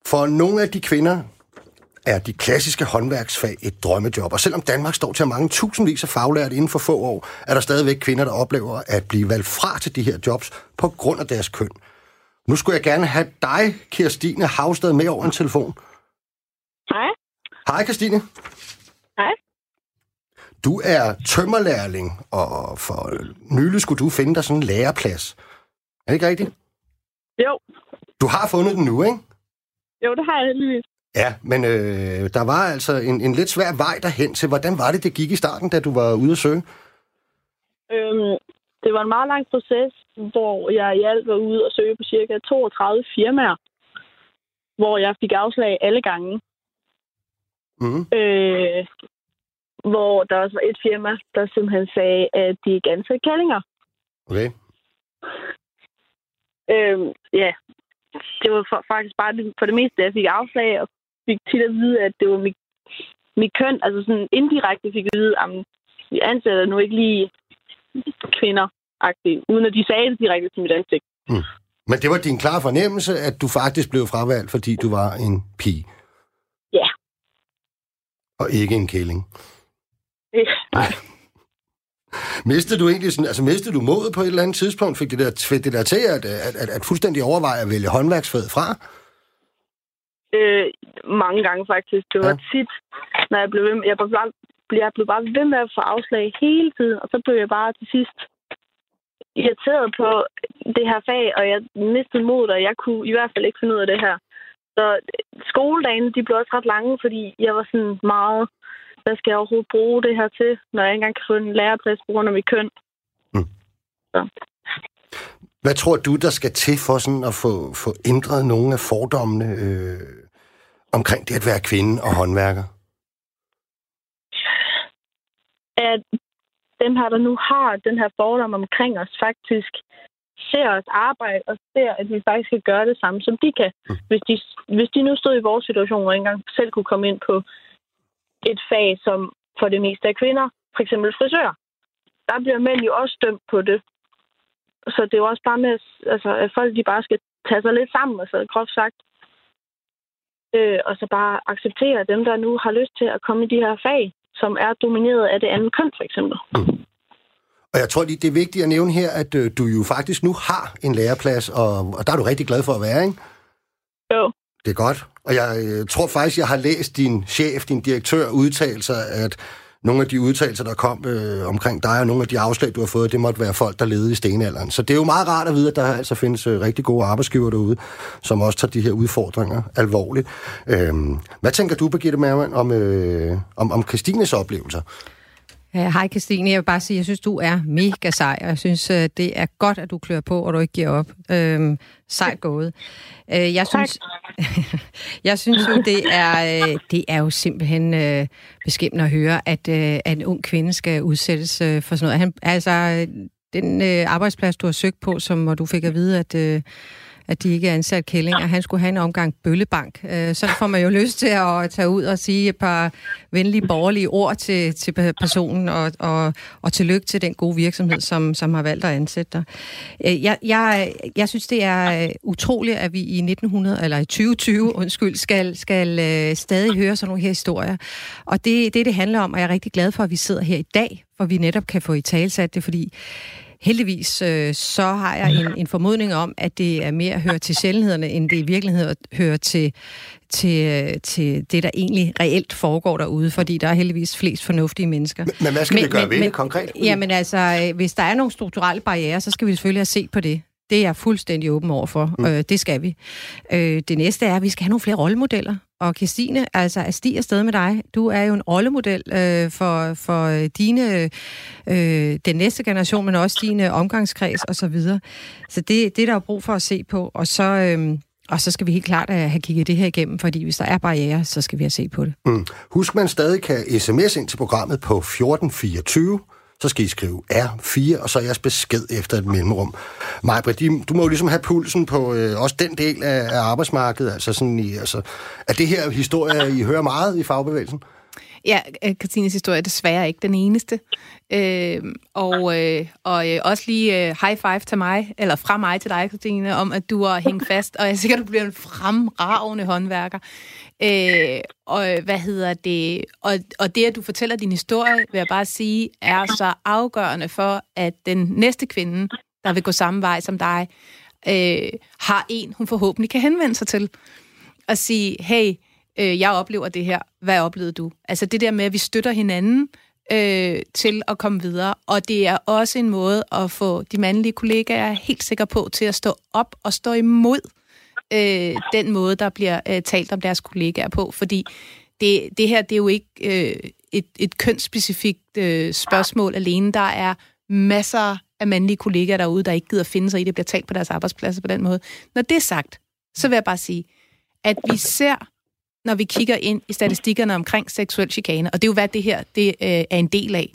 For nogle af de kvinder er de klassiske håndværksfag et drømmejob. Og selvom Danmark står til mange tusindvis af faglærte inden for få år, er der stadigvæk kvinder, der oplever at blive valgt fra til de her jobs på grund af deres køn. Nu skulle jeg gerne have dig, Kirstine Havsted, med over en telefon. Hej. Hej, Kirstine. Hej. Du er tømmerlærling, og for nylig skulle du finde dig sådan en læreplads. Er det ikke rigtigt? Jo. Du har fundet den nu, ikke? Jo, det har jeg heldigvis. Ja, men der var altså en lidt svær vej derhen til. Hvordan var det gik i starten, da du var ude at søge? Det var en meget lang proces, hvor jeg i alt var ude og søge på cirka 32 firmaer, hvor jeg fik afslag alle gange. Mm. hvor der også var et firma, der simpelthen sagde, at de ikke ansatte kællinger. Okay. Ja, det var faktisk bare for det meste, jeg fik afslag, og fik tit at vide, at det var mit køn. Altså sådan indirekte fik at vide, at vi ansætter nu ikke lige kvinder-agtigt, uden at de sagde det direkte til mit ansigt. Mm. Men det var din klare fornemmelse, at du faktisk blev fravalgt, fordi du var en pige? Ja. Og ikke en kælling? Nej. Mistede du egentlig sådan, altså mistede du modet på et eller andet tidspunkt? Fik det der til at fuldstændig overveje at vælge håndværksfaget fra? Mange gange faktisk. Det var tit, når jeg blev bare ved med at få afslag hele tiden, og så blev jeg bare til sidst irriteret på det her fag, og jeg mistede modet, og jeg kunne i hvert fald ikke finde ud af det her. Så skoledagene, de blev også ret lange, fordi jeg var sådan meget... Hvad skal jeg overhovedet bruge det her til, når jeg ikke engang kan få en læreplads på grund af mit køn? Mm. Så. Hvad tror du, der skal til for sådan at få ændret nogle af fordommene omkring det at være kvinde og håndværker? At dem her, der nu har den her fordom omkring os, faktisk ser os arbejde og ser, at vi faktisk kan gøre det samme, som de kan. Mm. Hvis de nu stod i vores situation og ikke engang selv kunne komme ind på et fag, som for det meste er kvinder, for eksempel frisør. Der bliver mænd jo også dømt på det. Så det er jo også bare med, altså, at folk de bare skal tage sig lidt sammen, altså groft sagt. Og så bare acceptere dem, der nu har lyst til at komme i de her fag, som er domineret af det andet køn, for eksempel. Mm. Og jeg tror lige, det er vigtigt at nævne her, at du jo faktisk nu har en læreplads, og der er du rigtig glad for at være, ikke? Jo. Det er godt. Og jeg tror faktisk, jeg har læst din chef, din direktør, udtalelser, at nogle af de udtalelser, der kom omkring dig, og nogle af de afslag, du har fået, det måtte være folk, der levede i stenalderen. Så det er jo meget rart at vide, at der altså findes rigtig gode arbejdsgiver derude, som også tager de her udfordringer alvorligt. Hvad tænker du, Birgitte Bergman, om Kirstines oplevelser? Hej Kirstine, jeg vil bare sige, at jeg synes, du er mega sej, og jeg synes, det er godt, at du klør på, og du ikke giver op. Sejt gået. Jeg synes jo, det er jo simpelthen beskæmmende at høre, at en ung kvinde skal udsættes for sådan noget. Den arbejdsplads, du har søgt på, som og du fik at vide, at de ikke er ansat kællinger. Han skulle have en omgang bøllebank. Så får man jo lyst til at tage ud og sige et par venlige borgerlige ord til personen, og tillykke til den gode virksomhed, som har valgt at ansætte dig. Jeg synes, det er utroligt, at vi i 2020 skal stadig høre sådan nogle her historier. Og det handler om, og jeg er rigtig glad for, at vi sidder her i dag, hvor vi netop kan få italesat det, fordi heldigvis så har jeg en formodning om, at det er mere at høre til sjældenhederne, end det i virkeligheden hører til det, der egentlig reelt foregår derude, fordi der er heldigvis flest fornuftige mennesker. Men hvad skal vi gøre ved det konkret? Jamen altså, hvis der er nogle strukturelle barrierer, så skal vi selvfølgelig have set på det. Det er jeg fuldstændig åben over for. Det skal vi. Det næste er, at vi skal have nogle flere rollemodeller. Og Kirstine, altså stig afsted med dig. Du er jo en rollemodel for dine, den næste generation, men også dine omgangskreds og så videre. Så det er der jo brug for at se på. Og så skal vi helt klart have kigget det her igennem, fordi hvis der er barrierer, så skal vi have set på det. Mm. Husk, man stadig kan sms ind til programmet på 1424. Så skal I skrive R4, og så er jeres besked efter et mellemrum. Majbrit, du må jo ligesom have pulsen på også den del af arbejdsmarkedet. Altså sådan er det her historie, I hører meget i fagbevægelsen? Ja, Kirstines historie er desværre ikke den eneste. Og også lige high five til mig, eller fra mig til dig, Kirstine, om at du har hængt fast, og jeg er sikker, du bliver en fremragende håndværker. Og det, at du fortæller din historie, vil jeg bare sige, er så afgørende for, at den næste kvinde, der vil gå samme vej som dig, har en, hun forhåbentlig kan henvende sig til, og sige, hey, jeg oplever det her. Hvad oplevede du? Altså det der med, at vi støtter hinanden til at komme videre. Og det er også en måde at få de mandlige kollegaer helt sikker på til at stå op og stå imod den måde, der bliver talt om deres kollegaer på. Fordi det her, det er jo ikke et kønsspecifikt spørgsmål alene. Der er masser af mandlige kollegaer derude, der ikke gider finde sig i, det bliver talt på deres arbejdspladser på den måde. Når det er sagt, så vil jeg bare sige, at vi ser når vi kigger ind i statistikkerne omkring seksuel chikane, og det er jo, hvad det her det, er en del af,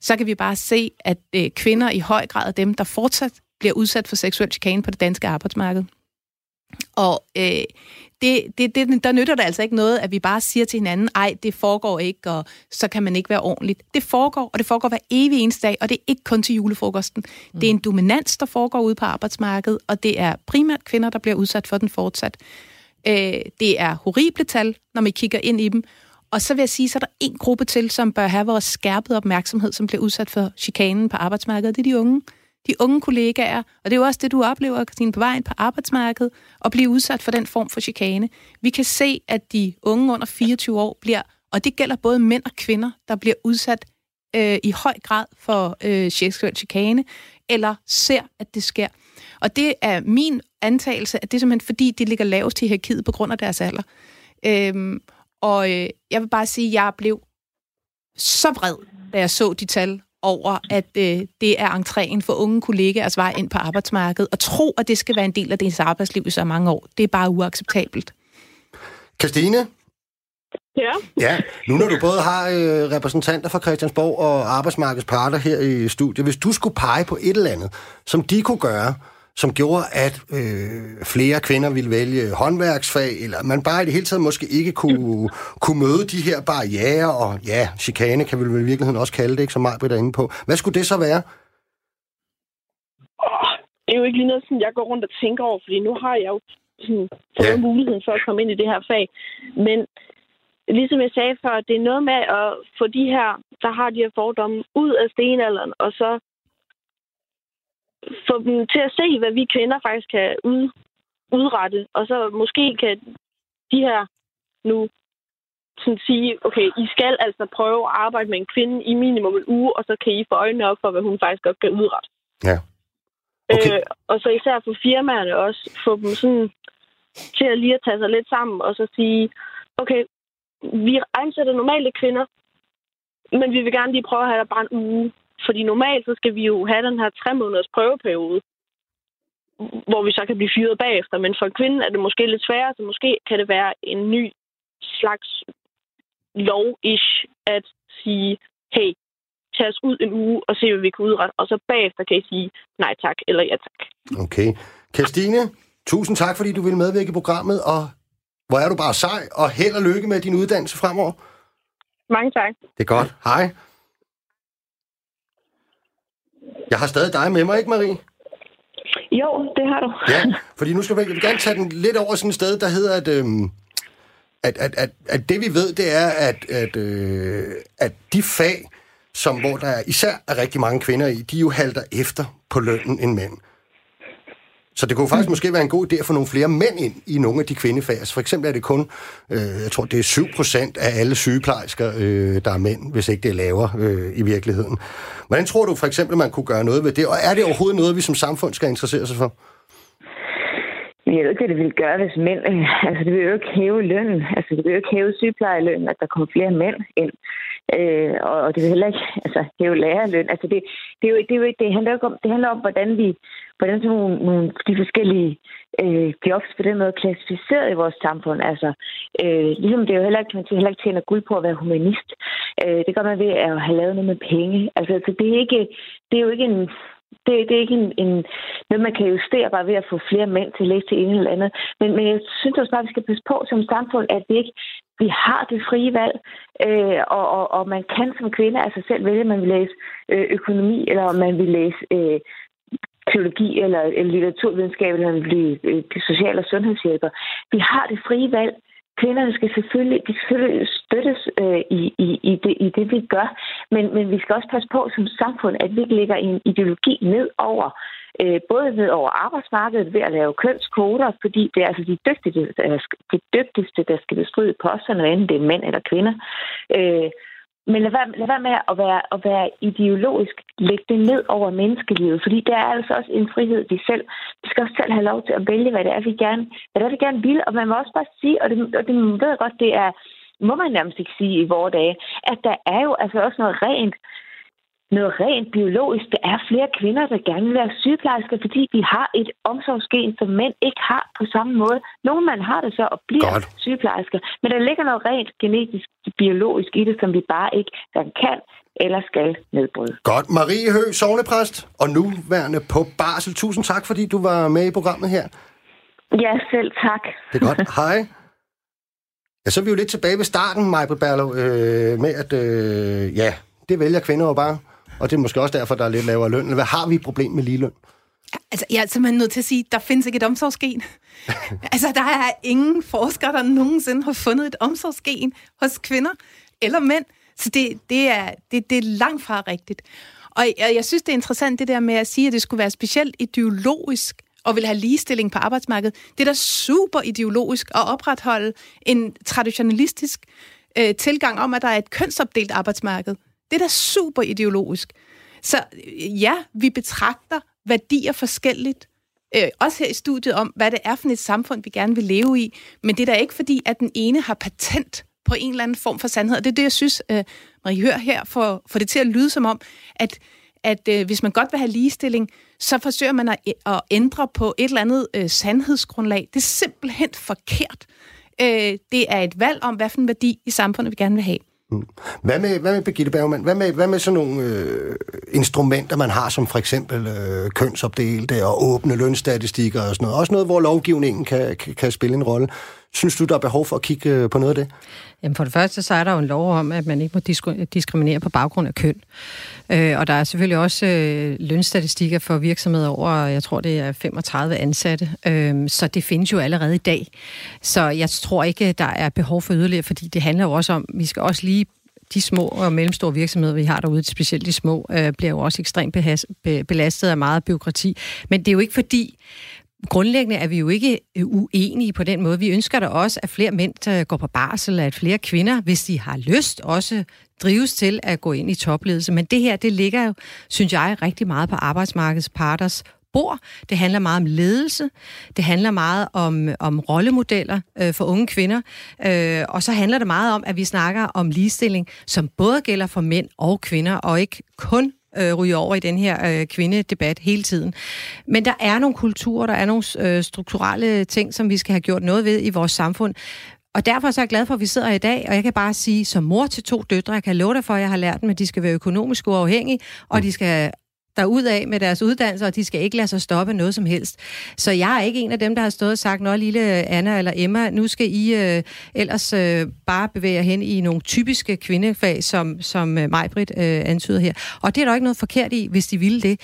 så kan vi bare se, at kvinder i høj grad er dem, der fortsat bliver udsat for seksuel chikane på det danske arbejdsmarked. Og der nytter det altså ikke noget, at vi bare siger til hinanden, ej, det foregår ikke, og så kan man ikke være ordentligt. Det foregår, og det foregår hver evig eneste dag, og det er ikke kun til julefrokosten. Mm. Det er en dominans, der foregår ude på arbejdsmarkedet, og det er primært kvinder, der bliver udsat for den fortsat. Det er horrible tal, når man kigger ind i dem. Og så vil jeg sige, så er der en gruppe til, som bør have vores skærpede opmærksomhed, som bliver udsat for chikanen på arbejdsmarkedet, det er de unge. De unge kollegaer, og det er jo også det, du oplever, Kirstine, på vejen på arbejdsmarkedet, og blive udsat for den form for chikane. Vi kan se, at de unge under 24 år bliver, og det gælder både mænd og kvinder, der bliver udsat i høj grad for seksuel chikane, eller ser, at det sker. Og det er min antagelse, at det er simpelthen fordi, de ligger lavest i hierarkiet på grund af deres alder. Jeg vil bare sige, at jeg blev så vred, da jeg så de tal, over, at det er entréen for unge kollegaers vej ind på arbejdsmarkedet, og tro, at det skal være en del af deres arbejdsliv i så mange år. Det er bare uacceptabelt. Kirstine? Ja? Ja, nu når du både har repræsentanter fra Christiansborg og arbejdsmarkedsparter her i studiet, hvis du skulle pege på et eller andet, som de kunne gøre, som gjorde, at flere kvinder ville vælge håndværksfag, eller man bare i det hele taget måske ikke kunne møde de her barrierer, og ja, chikane kan vi vel i virkeligheden også kalde det, ikke, som Majbrit er inde på. Hvad skulle det så være? Det er jo ikke lige noget, sådan, jeg går rundt og tænker over, fordi nu har jeg jo fået muligheden for at komme ind i det her fag. Men ligesom jeg sagde før, det er noget med at få de her, der har de her fordomme, ud af stenalderen, og så få dem til at se, hvad vi kvinder faktisk kan udrette. Og så måske kan de her nu sådan sige, okay, I skal altså prøve at arbejde med en kvinde i minimum en uge, og så kan I få øjnene op for, hvad hun faktisk godt kan udrette. Ja. Okay. Og så især for firmaerne også, få dem sådan til at lige at tage sig lidt sammen, og så sige, okay, vi ansætter normale kvinder, men vi vil gerne lige prøve at have der bare en uge. Fordi normalt, så skal vi jo have den her 3 måneders prøveperiode, hvor vi så kan blive fyret bagefter. Men for en kvinde er det måske lidt sværere, så måske kan det være en ny slags lov-ish at sige, hey, tag os ud en uge og se, hvad vi kan udrette. Og så bagefter kan I sige nej tak eller ja tak. Okay. Kirstine, tusind tak, fordi du ville medvirke i programmet, og hvor er du bare sej, og held og lykke med din uddannelse fremover. Mange tak. Det er godt. Hej. Jeg har stadig dig med mig, ikke, Marie? Jo, det har du. Ja, fordi nu skal vi gerne tage den lidt over sådan et sted, der hedder, at det vi ved, det er, at de fag, som, hvor der især er rigtig mange kvinder i, de jo halter efter på lønnen end mænd. Så det kunne faktisk måske være en god idé at få nogle flere mænd ind i nogle af de kvindefag. Altså for eksempel er det kun, jeg tror det er 7% af alle sygeplejersker, der er mænd, hvis ikke det er lavere i virkeligheden. Hvordan tror du for eksempel, man kunne gøre noget ved det? Og er det overhovedet noget, vi som samfund skal interessere sig for? Jeg ved ikke, hvad det ville gøre, hvis mænd... Altså det vil jo ikke hæve lønnen. Altså det vil jo ikke hæve sygeplejelønnen, at der kommer flere mænd ind. Og det vil heller ikke hæve lærerløn. Altså det handler om, hvordan sådan nogle de forskellige jobs på den måde er klassificeret i vores samfund. Altså, ligesom det er jo heller ikke tjener guld på at være humanist. Det gør man ved at have lavet noget med penge. Altså det er ikke noget, man kan justere bare ved at få flere mænd til at læse til en eller andet. Men jeg synes også bare, at vi skal passe på som samfund, at vi har det frie valg, og man kan som kvinde selv vælge, om man vil læse økonomi, eller om man vil læse... teologi eller litteraturvidenskab eller social- og sundhedshjælper. Vi har det frie valg. Kvinderne skal selvfølgelig støttes i det, vi gør, men vi skal også passe på som samfund, at vi ikke lægger en ideologi ned over, både ned over arbejdsmarkedet ved at lave kønskvoter, fordi det er de dygtigste, der skal bestride posterne, enten det er mænd eller kvinder. Men lad være med at være ideologisk, lægge det ned over menneskelivet, fordi der er altså også en frihed, vi skal også selv have lov til at vælge, hvad det er, vi gerne vil, og man må også bare sige, og det ved jeg godt, det er, må man nærmest ikke sige i vore dage, at der er jo altså også noget rent noget rent biologisk. Der er flere kvinder, der gerne vil være sygeplejersker, fordi de har et omsorgsgen, som mænd ikke har på samme måde. Nogle mænd har det så og bliver sygeplejersker, men der ligger noget rent genetisk, biologisk i det, som vi bare ikke kan eller skal nedbryde. Godt. Marie Høgh, sognepræst og nuværende på barsel. Tusind tak, fordi du var med i programmet her. Ja, selv tak. Det er godt. Hej. Ja, så er vi jo lidt tilbage ved starten, Majbrit Berlau, med at det vælger kvinder jo bare. Og det er måske også derfor, der er lidt lavere løn. Hvad har vi et problem med ligeløn? Altså, jeg er simpelthen nødt til at sige, at der findes ikke et omsorgsgen. Altså, der er ingen forskere, der nogensinde har fundet et omsorgsgen hos kvinder eller mænd. Så det er langt fra rigtigt. Og jeg synes, det er interessant det der med at sige, at det skulle være specielt ideologisk og vil have ligestilling på arbejdsmarkedet. Det er da super ideologisk at opretholde en traditionalistisk tilgang om, at der er et kønsopdelt arbejdsmarked. Det er da super ideologisk. Så ja, vi betragter værdier forskelligt, også her i studiet, om, hvad det er for et samfund, vi gerne vil leve i. Men det er da ikke fordi, at den ene har patent på en eller anden form for sandhed. Og det er det, jeg synes, Marie Høgh her får det til at lyde som om, at hvis man godt vil have ligestilling, så forsøger man at ændre på et eller andet sandhedsgrundlag. Det er simpelthen forkert. Det er et valg om, hvad for en værdi i samfundet vi gerne vil have. Hvad med Birgitte Bergman? Hvad med sådan nogle instrumenter, man har, som for eksempel kønsopdelte og åbne lønstatistikker og sådan noget? Også noget, hvor lovgivningen kan spille en rolle. Synes du, der er behov for at kigge på noget af det? Jamen for det første, så er der jo en lov om, at man ikke må diskriminere på baggrund af køn. Og der er selvfølgelig også lønstatistikker for virksomheder over, jeg tror det er 35 ansatte. Så det findes jo allerede i dag. Så jeg tror ikke, der er behov for yderligere, fordi det handler jo også om, vi skal også lige de små og mellemstore virksomheder, vi har derude, specielt de små, bliver jo også ekstremt belastet af meget bureaukrati. Men det er jo ikke fordi... Grundlæggende er vi jo ikke uenige på den måde. Vi ønsker da også, at flere mænd går på barsel, at flere kvinder, hvis de har lyst, også drives til at gå ind i topledelse. Men det her, det ligger jo, synes jeg, rigtig meget på arbejdsmarkedets parters bord. Det handler meget om ledelse, det handler meget om rollemodeller for unge kvinder, og så handler det meget om, at vi snakker om ligestilling, som både gælder for mænd og kvinder, og ikke kun ryger over i den her kvindedebat hele tiden. Men der er nogle kulturer, der er nogle strukturelle ting, som vi skal have gjort noget ved i vores samfund. Og derfor så er jeg glad for, at vi sidder i dag, og jeg kan bare sige, som mor til 2 døtre, jeg kan love dig for, at jeg har lært dem, at de skal være økonomisk uafhængige, og de skal derudaf med deres uddannelse, og de skal ikke lade sig stoppe noget som helst. Så jeg er ikke en af dem, der har stået og sagt, nå lille Anna eller Emma, nu skal I ellers bare bevæge jer hen i nogle typiske kvindefag, som Majbrit antyder her. Og det er der ikke noget forkert i, hvis de ville det.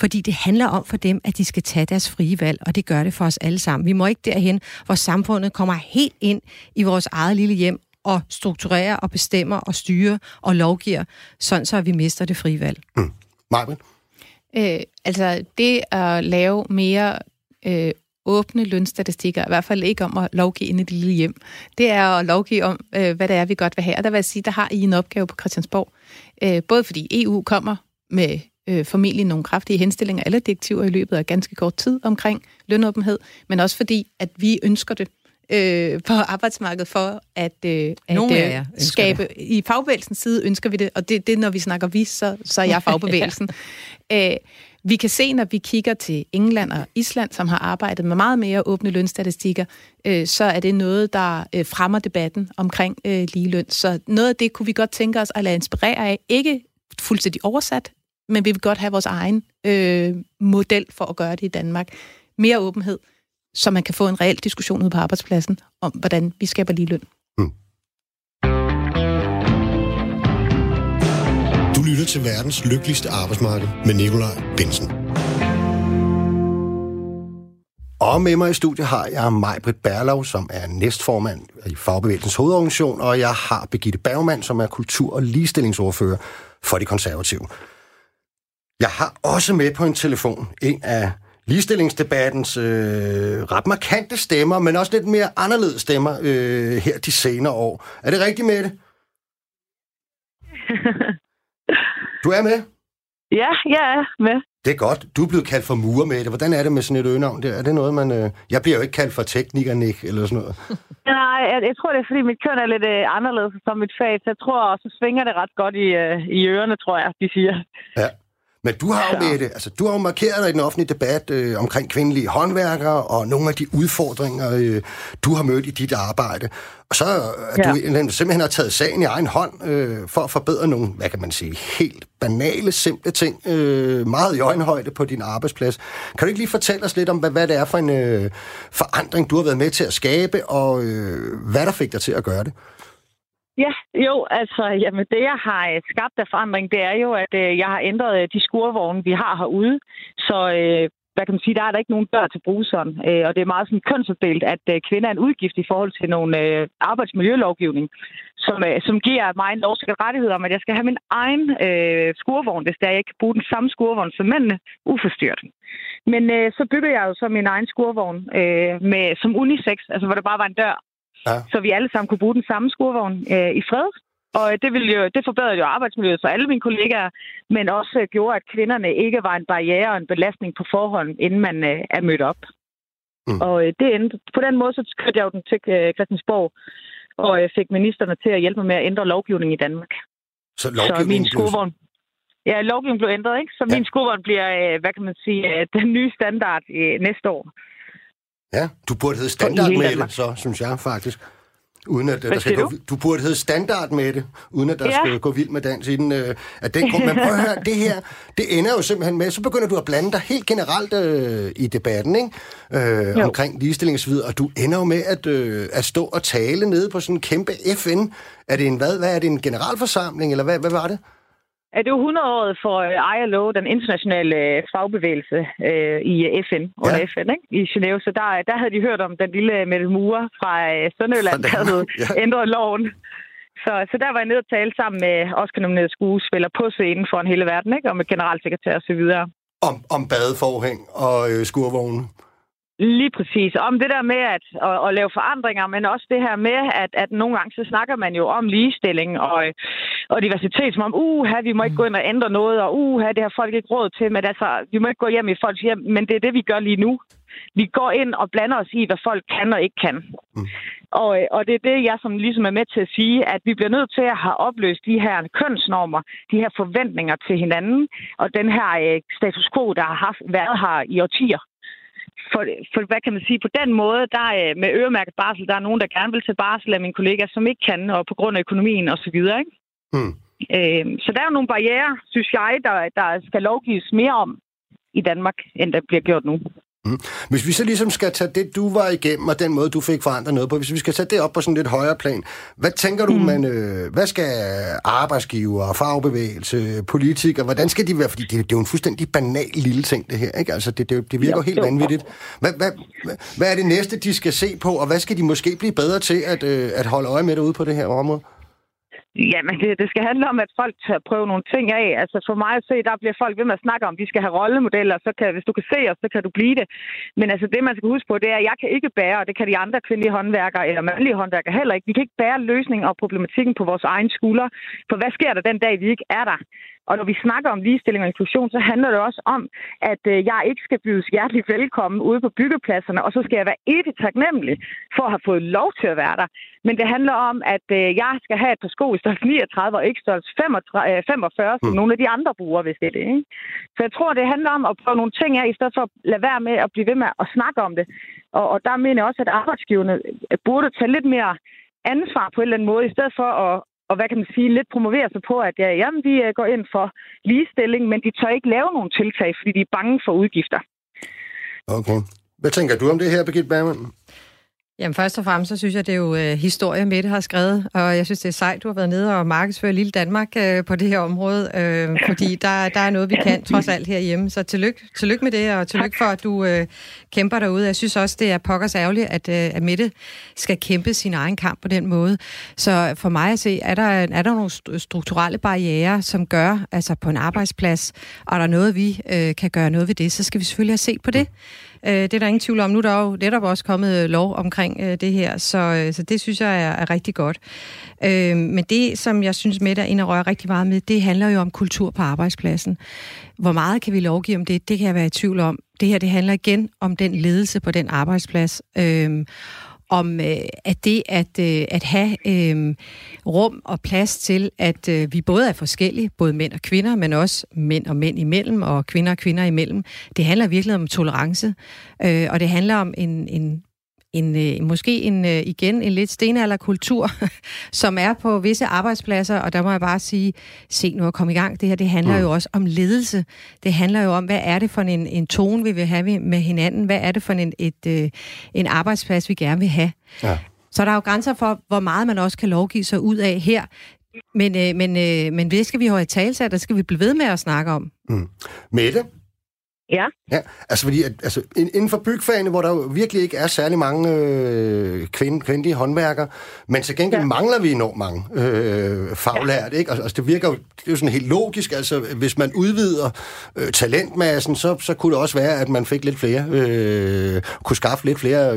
Fordi det handler om for dem, at de skal tage deres frie valg, og det gør det for os alle sammen. Vi må ikke derhen, hvor samfundet kommer helt ind i vores eget lille hjem og strukturerer og bestemmer og styrer og lovgiver, sådan så vi mister det frie valg. Majbrit? Altså det at lave mere åbne lønstatistikker, i hvert fald ikke om at lovgive inde i det lille hjem, det er at lovgive om, hvad det er, vi godt vil have. Og der vil jeg sige, der har I en opgave på Christiansborg. Både fordi EU kommer med formentlig nogle kraftige henstillinger eller direktiver i løbet af ganske kort tid omkring lønåbenhed, men også fordi, at vi ønsker det på arbejdsmarkedet for at skabe... Det. I fagbevægelsens side ønsker vi det, og det når vi snakker vi, så er jeg fagbevægelsen. Vi kan se, når vi kigger til England og Island, som har arbejdet med meget mere åbne lønstatistikker, så er det noget, der fremmer debatten omkring ligeløn. Så noget af det kunne vi godt tænke os at lade inspirere af. Ikke fuldstændig oversat, men vi vil godt have vores egen model for at gøre det i Danmark. Mere åbenhed, så man kan få en reel diskussion ude på arbejdspladsen om, hvordan vi skaber ligeløn. Du lytter til verdens lykkeligste arbejdsmarked med Nikolaj Benson. Og med mig i studiet har jeg Majbrit Berlau, som er næstformand i Fagbevægelsens Hovedorganisation, og jeg har Birgitte Bagman, som er kultur- og ligestillingsordfører for De Konservative. Jeg har også med på en telefon en af ligestillingsdebattens ret markante stemmer, men også lidt mere anderledes stemmer her de senere år. Er det rigtigt, Mette? Du er med? Ja, jeg er med. Det er godt. Du er blevet kaldt for murer, Mette. Hvordan er det med sådan et øgenavn? Er det noget, man... Jeg bliver jo ikke kaldt for tekniker, Nick, eller sådan noget. Nej, jeg tror, det er, fordi mit køn er lidt anderledes som mit fag. Så jeg tror, så svinger det ret godt i ørerne, tror jeg, de siger. Ja. Men du har jo, Mette, altså, du har jo markeret dig i den offentlige debat omkring kvindelige håndværkere og nogle af de udfordringer, du har mødt i dit arbejde. Og så at du simpelthen har taget sagen i egen hånd for at forbedre nogle, hvad kan man sige, helt banale, simple ting, meget i øjenhøjde på din arbejdsplads. Kan du ikke lige fortælle os lidt om, hvad det er for en forandring, du har været med til at skabe, og hvad der fik dig til at gøre det? Ja, jo, altså, jamen det, jeg har skabt af forandring, det er jo, at jeg har ændret de skurvogne, vi har herude, så hvad kan man sige, der er der ikke nogen dør til bruseren, og det er meget sådan kønsopdelt, at kvinder er en udgift i forhold til nogle arbejdsmiljølovgivning, som giver mig en lovsikker rettighed om, at jeg skal have min egen skurvogn, hvis der jeg ikke kan bruge den samme skurvogn som mændene, uforstyrret. Men så bygger jeg jo så min egen skurvogn som unisex, altså hvor der bare var en dør. Ja. Så vi alle sammen kunne bruge den samme skurvogn i fred. Og det forbedrede jo arbejdsmiljøet for alle mine kollegaer, men også gjorde, at kvinderne ikke var en barriere og en belastning på forhånd, inden man er mødt op. Mm. Og på den måde så kørte jeg jo den til Christiansborg, og fik ministerne til at hjælpe mig med at ændre lovgivningen i Danmark. Så lovgivningen blev ændret, ikke? Så min skurvogn bliver, hvad kan man sige, den nye standard næste år. Ja, du burde hedde standardmætte, så synes jeg faktisk. Uden at der skal du burde hedde standardmætte, uden at der skal gå vild med dans i den. At den grund. Men prøv at høre, det her, det ender jo simpelthen med, så begynder du at blande dig helt generelt i debatten, ikke? Omkring ligestilling og så videre, og du ender jo med at stå og tale nede på sådan en kæmpe FN. Er det en hvad? Hvad er det, en generalforsamling, eller hvad var det? Det er jo 100-året for ILO, den internationale fagbevægelse i FN, under FN, ikke? I Genève. Så der havde de hørt om den lille Mette Mure fra Sønderjylland, der havde ændret loven. Så der var jeg nede og tale sammen med Oscar-nominerede skuespillere på scenen foran hele verden, ikke? Og med generalsekretær og så videre. Om badeforhæng og skurvogne. Lige præcis. Om det der med at lave forandringer, men også det her med, at nogle gange så snakker man jo om ligestilling og diversitet, som om, vi må ikke gå ind og ændre noget, og det har folk ikke råd til, men altså, vi må ikke gå hjem i folks hjem, men det er det, vi gør lige nu. Vi går ind og blander os i, hvad folk kan og ikke kan. Mm. Og det er det, jeg som ligesom er med til at sige, at vi bliver nødt til at have opløst de her kønsnormer, de her forventninger til hinanden, og den her status quo, der har været her i årtier. For hvad kan man sige, på den måde, der med øremærket barsel, der er nogen, der gerne vil tage barsel af mine kollegaer, som ikke kan, og på grund af økonomien og så videre, ikke? Mm. Så der er jo nogle barrierer, synes jeg, der skal lovgives mere om i Danmark, end der bliver gjort nu. Mm. Hvis vi så ligesom skal tage det, du var igennem, og den måde, du fik forandret noget på, hvis vi skal tage det op på sådan lidt højere plan, hvad tænker du, hvad skal arbejdsgiver, fagbevægelse, politikere, hvordan skal de være? Fordi det er jo en fuldstændig banal lille ting, det her, ikke? Altså, det virker jo helt vanvittigt. Hvad er det næste, de skal se på, og hvad skal de måske blive bedre til at holde øje med derude på det her område? Jamen, det skal handle om, at folk tør prøve nogle ting af. Altså, for mig at se, der bliver folk ved med at snakke om, de skal have rollemodeller, hvis du kan se os, så kan du blive det. Men altså, det man skal huske på, det er, at jeg kan ikke bære, og det kan de andre kvindelige håndværkere eller mandlige håndværkere heller ikke. Vi kan ikke bære løsningen og problematikken på vores egen skuldre. For hvad sker der den dag, vi ikke er der? Og når vi snakker om ligestilling og inklusion, så handler det også om, at jeg ikke skal bydes hjertelig velkommen ude på byggepladserne, og så skal jeg være evigt taknemmelig for at have fået lov til at være der. Men det handler om, at jeg skal have et par sko i størrelse 39 og ikke størrelse 45, som nogle af de andre bruger, hvis det er det, ikke? Så jeg tror, det handler om at prøve nogle ting af, i stedet for at lade være med at blive ved med at snakke om det. Og der mener jeg også, at arbejdsgiverne burde tage lidt mere ansvar på en eller anden måde, i stedet for at og hvad kan man sige, lidt promoverer sig på, at vi går ind for ligestilling, men de tør ikke lave nogle tiltag, fordi de er bange for udgifter. Okay. Hvad tænker du om det her, Birgitte Bergman? Jamen først og fremmest, så synes jeg, det er jo historie, Mette har skrevet, og jeg synes, det er sejt, du har været nede og markedsfører lille Danmark på det her område, fordi der er noget, vi kan trods alt herhjemme. Så tillykke med det, og tillykke for, at du kæmper derude. Jeg synes også, det er pokkers ærgerligt, at Mette skal kæmpe sin egen kamp på den måde. Så for mig at se, er der nogle strukturelle barriere, som gør, altså på en arbejdsplads, og der er noget, vi kan gøre noget ved det, så skal vi selvfølgelig have set på det. Det er der ingen tvivl om. Nu er der jo netop også kommet lov omkring det her, så det synes jeg er rigtig godt. Men det, som jeg synes, Mette er inde og rører rigtig meget med, det handler jo om kultur på arbejdspladsen. Hvor meget kan vi lovgive om det? Det kan jeg være i tvivl om. Det her, det handler igen om den ledelse på den arbejdsplads. Om at det at have rum og plads til, at vi både er forskellige, både mænd og kvinder, men også mænd og mænd imellem, og kvinder og kvinder imellem. Det handler virkelig om tolerance, og det handler om en lidt stenalderkultur, som er på visse arbejdspladser, og der må jeg bare sige, se nu at komme i gang. Det her, det handler jo også om ledelse. Det handler jo om, hvad er det for en tone, vi vil have med hinanden? Hvad er det for en arbejdsplads, vi gerne vil have? Ja. Så der er jo grænser for, hvor meget man også kan lovgive sig ud af her. Men det skal vi jo have talsat, der skal vi blive ved med at snakke om. Mm. Mette? Ja. Ja, altså fordi inden for bygfagene, hvor der jo virkelig ikke er særlig mange kvindelige håndværkere, men til gengæld mangler vi enormt mange faglærte, ikke? Altså det virker jo, det er jo sådan helt logisk, altså hvis man udvider talentmassen, så kunne det også være, at man fik lidt flere, kunne skaffe lidt flere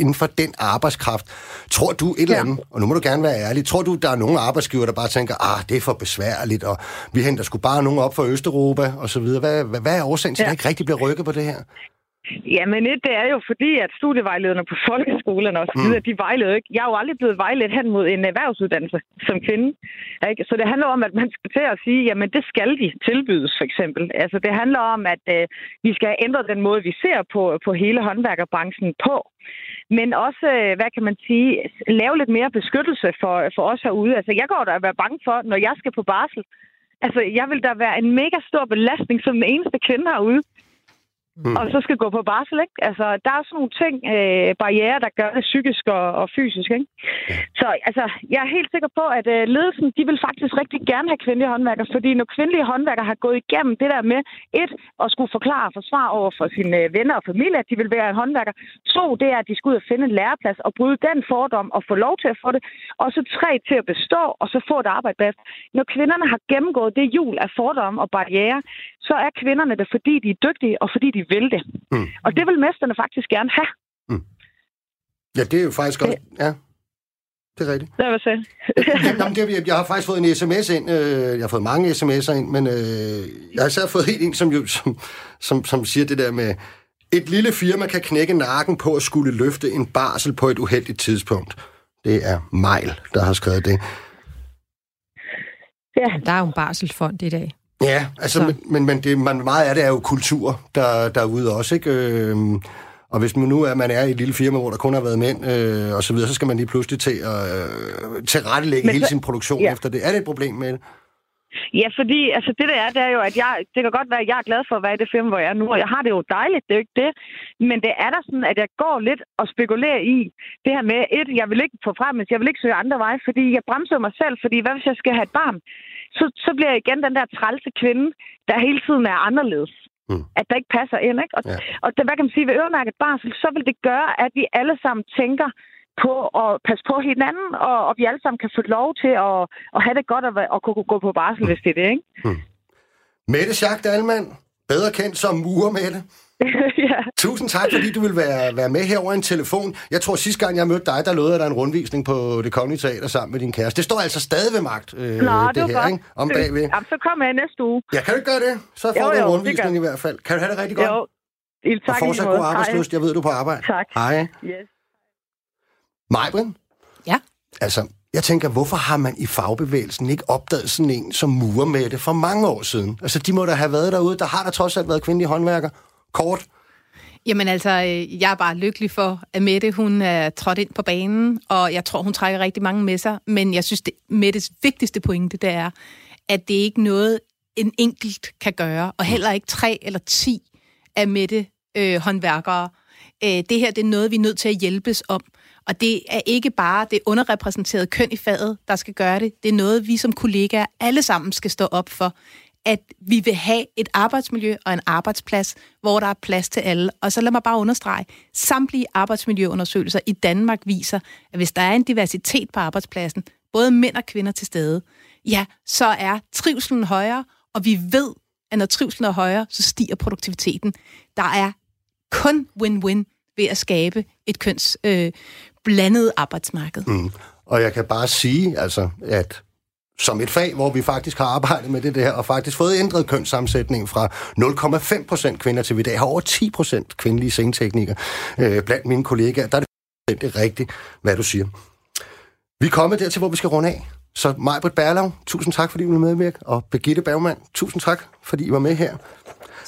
inden for den arbejdskraft. Tror du et eller andet, og nu må du gerne være ærlig, tror du, der er nogle arbejdsgiver, der bare tænker, det er for besværligt, og vi henter sgu bare nogen op fra Østeuropa, og så videre. Hvad er årsagen? Så der ikke rigtig bliver rykket på det her? Jamen, det er jo fordi, at studievejlederne på folkeskolerne og så videre, de vejleder ikke. Jeg er jo aldrig blevet vejledt hen mod en erhvervsuddannelse som kvinde. Ikke? Så det handler om, at man skal til at sige, jamen det skal de tilbydes, for eksempel. Altså, det handler om, at vi skal ændre den måde, vi ser på hele håndværkerbranchen på. Men også, hvad kan man sige, lave lidt mere beskyttelse for os herude. Altså, jeg går da at være bange for, når jeg skal på barsel. Altså, jeg vil da være en mega stor belastning som den eneste kvinde herude, og så skal gå på barsel, ikke? Altså, der er sådan nogle ting, barrierer, der gør det psykisk og fysisk, ikke? Så, altså, jeg er helt sikker på, at ledelsen, de vil faktisk rigtig gerne have kvindelige håndværkere, fordi når kvindelige håndværkere har gået igennem det der med, at skulle forklare og forsvare over for sine venner og familie, at de vil være en håndværker. 2, det er, at de skal ud og finde en læreplads og bryde den fordom og få lov til at få det. Og så 3, til at bestå og så få et arbejde bedst. Når kvinderne har gennemgået det hjul af fordomme og barrierer, så er kvinderne det, fordi de er dygtige og fordi de vil det. Mm. Og det vil mesterne faktisk gerne have. Mm. Ja, det er jo faktisk godt. Ja, det er rigtigt. Det var så. Jeg har faktisk fået en sms ind. Jeg har fået mange sms'er ind, men jeg har især fået en, som siger det der med, et lille firma kan knække nakken på at skulle løfte en barsel på et uheldigt tidspunkt. Det er Mejl, der har skrevet det. Ja. Der er jo en barselfond i dag. Ja, altså, men det, meget af det er jo kultur derude også, ikke? Og hvis man nu er i et lille firma, hvor der kun har været mænd og så videre, så skal man lige pludselig til at tilrettelægge hele sin produktion efter det. Er det et problem med det? Ja, fordi altså det er jo, at det kan godt være, at jeg er glad for at være i det firma, hvor jeg er nu, og jeg har det jo dejligt, det er jo ikke det. Men det er da sådan, at jeg går lidt og spekulerer i det her med, jeg vil ikke få fremmes, jeg vil ikke søge andre veje, fordi jeg bremser mig selv, fordi hvad hvis jeg skal have et barn? Så bliver jeg igen den der trælse kvinde, der hele tiden er anderledes. At der ikke passer ind, ikke? Og det, hvad kan man sige, ved øremærket barsel, så vil det gøre, at vi alle sammen tænker på at passe på hinanden, og vi alle sammen kan få lov til at have det godt og kunne gå på barsel, hvis det er det, ikke? Mette Schacht-Allmann, bedre kendt som Murmette. Ja. Tusind tak, fordi du ville være med her over en telefon. Jeg tror, sidste gang jeg mødte dig, der lovede dig en rundvisning på Det Kongelige Teater sammen med din kæreste. Det står altså stadig ved magt, det her, godt. Ikke? Om bagved. Jamen, så kommer jeg næste uge. Ja, kan du ikke gøre det? Så får du en rundvisning i hvert fald. Kan du have det rigtig godt? Jo, tak. Og fortsat god arbejdslyst. Jeg ved, du er på arbejde. Tak. Hej. Yes. Majbrit? Ja? Altså, jeg tænker, hvorfor har man i fagbevægelsen ikke opdaget sådan en som Murmette for mange år siden? Altså, de må da have været derude. Der har der trods alt været kvindelige håndværkere. Kort. Jamen altså, jeg er bare lykkelig for, at Mette, hun er trådt ind på banen, og jeg tror, hun trækker rigtig mange med sig, men jeg synes, Mettes vigtigste pointe, det er, at det ikke er noget, en enkelt kan gøre, og heller ikke 3 eller 10 af Mette håndværkere. Det her, det er noget, vi er nødt til at hjælpes om, og det er ikke bare det underrepræsenterede køn i faget, der skal gøre det. Det er noget, vi som kollegaer alle sammen skal stå op for, at vi vil have et arbejdsmiljø og en arbejdsplads, hvor der er plads til alle. Og så lad mig bare understrege, samtlige arbejdsmiljøundersøgelser i Danmark viser, at hvis der er en diversitet på arbejdspladsen, både mænd og kvinder til stede, ja, så er trivselen højere, og vi ved, at når trivselen er højere, så stiger produktiviteten. Der er kun win-win ved at skabe et kønsblandet arbejdsmarked. Mm. Og jeg kan bare sige, altså, at som et fag, hvor vi faktisk har arbejdet med det her, og faktisk fået ændret kønssammensætningen fra 0,5% kvinder til vi i dag har over 10% kvindelige sceneteknikere blandt mine kollegaer. Der er det rigtigt, hvad du siger. Vi er kommet dertil, hvor vi skal runde af. Så Majbrit Berlau, tusind tak, fordi I ville medvirke, og Birgitte Bagman, tusind tak, fordi I var med her.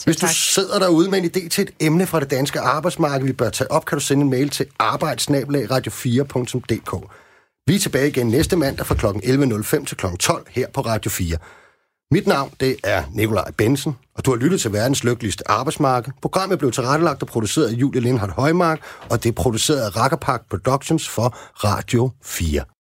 Hvis du sidder derude med en idé til et emne fra det danske arbejdsmarked, vi bør tage op, kan du sende en mail til arbejds@radio4.dk. Vi er tilbage igen næste mandag fra kl. 11.05 til kl. 12 her på Radio 4. Mit navn, det er Nikolaj Benson, og du har lyttet til verdens lykkeligste arbejdsmarked. Programmet blev tilrettelagt og produceret af Julie Lindhardt Højmark, og det er produceret af Rakkerpark Productions for Radio 4.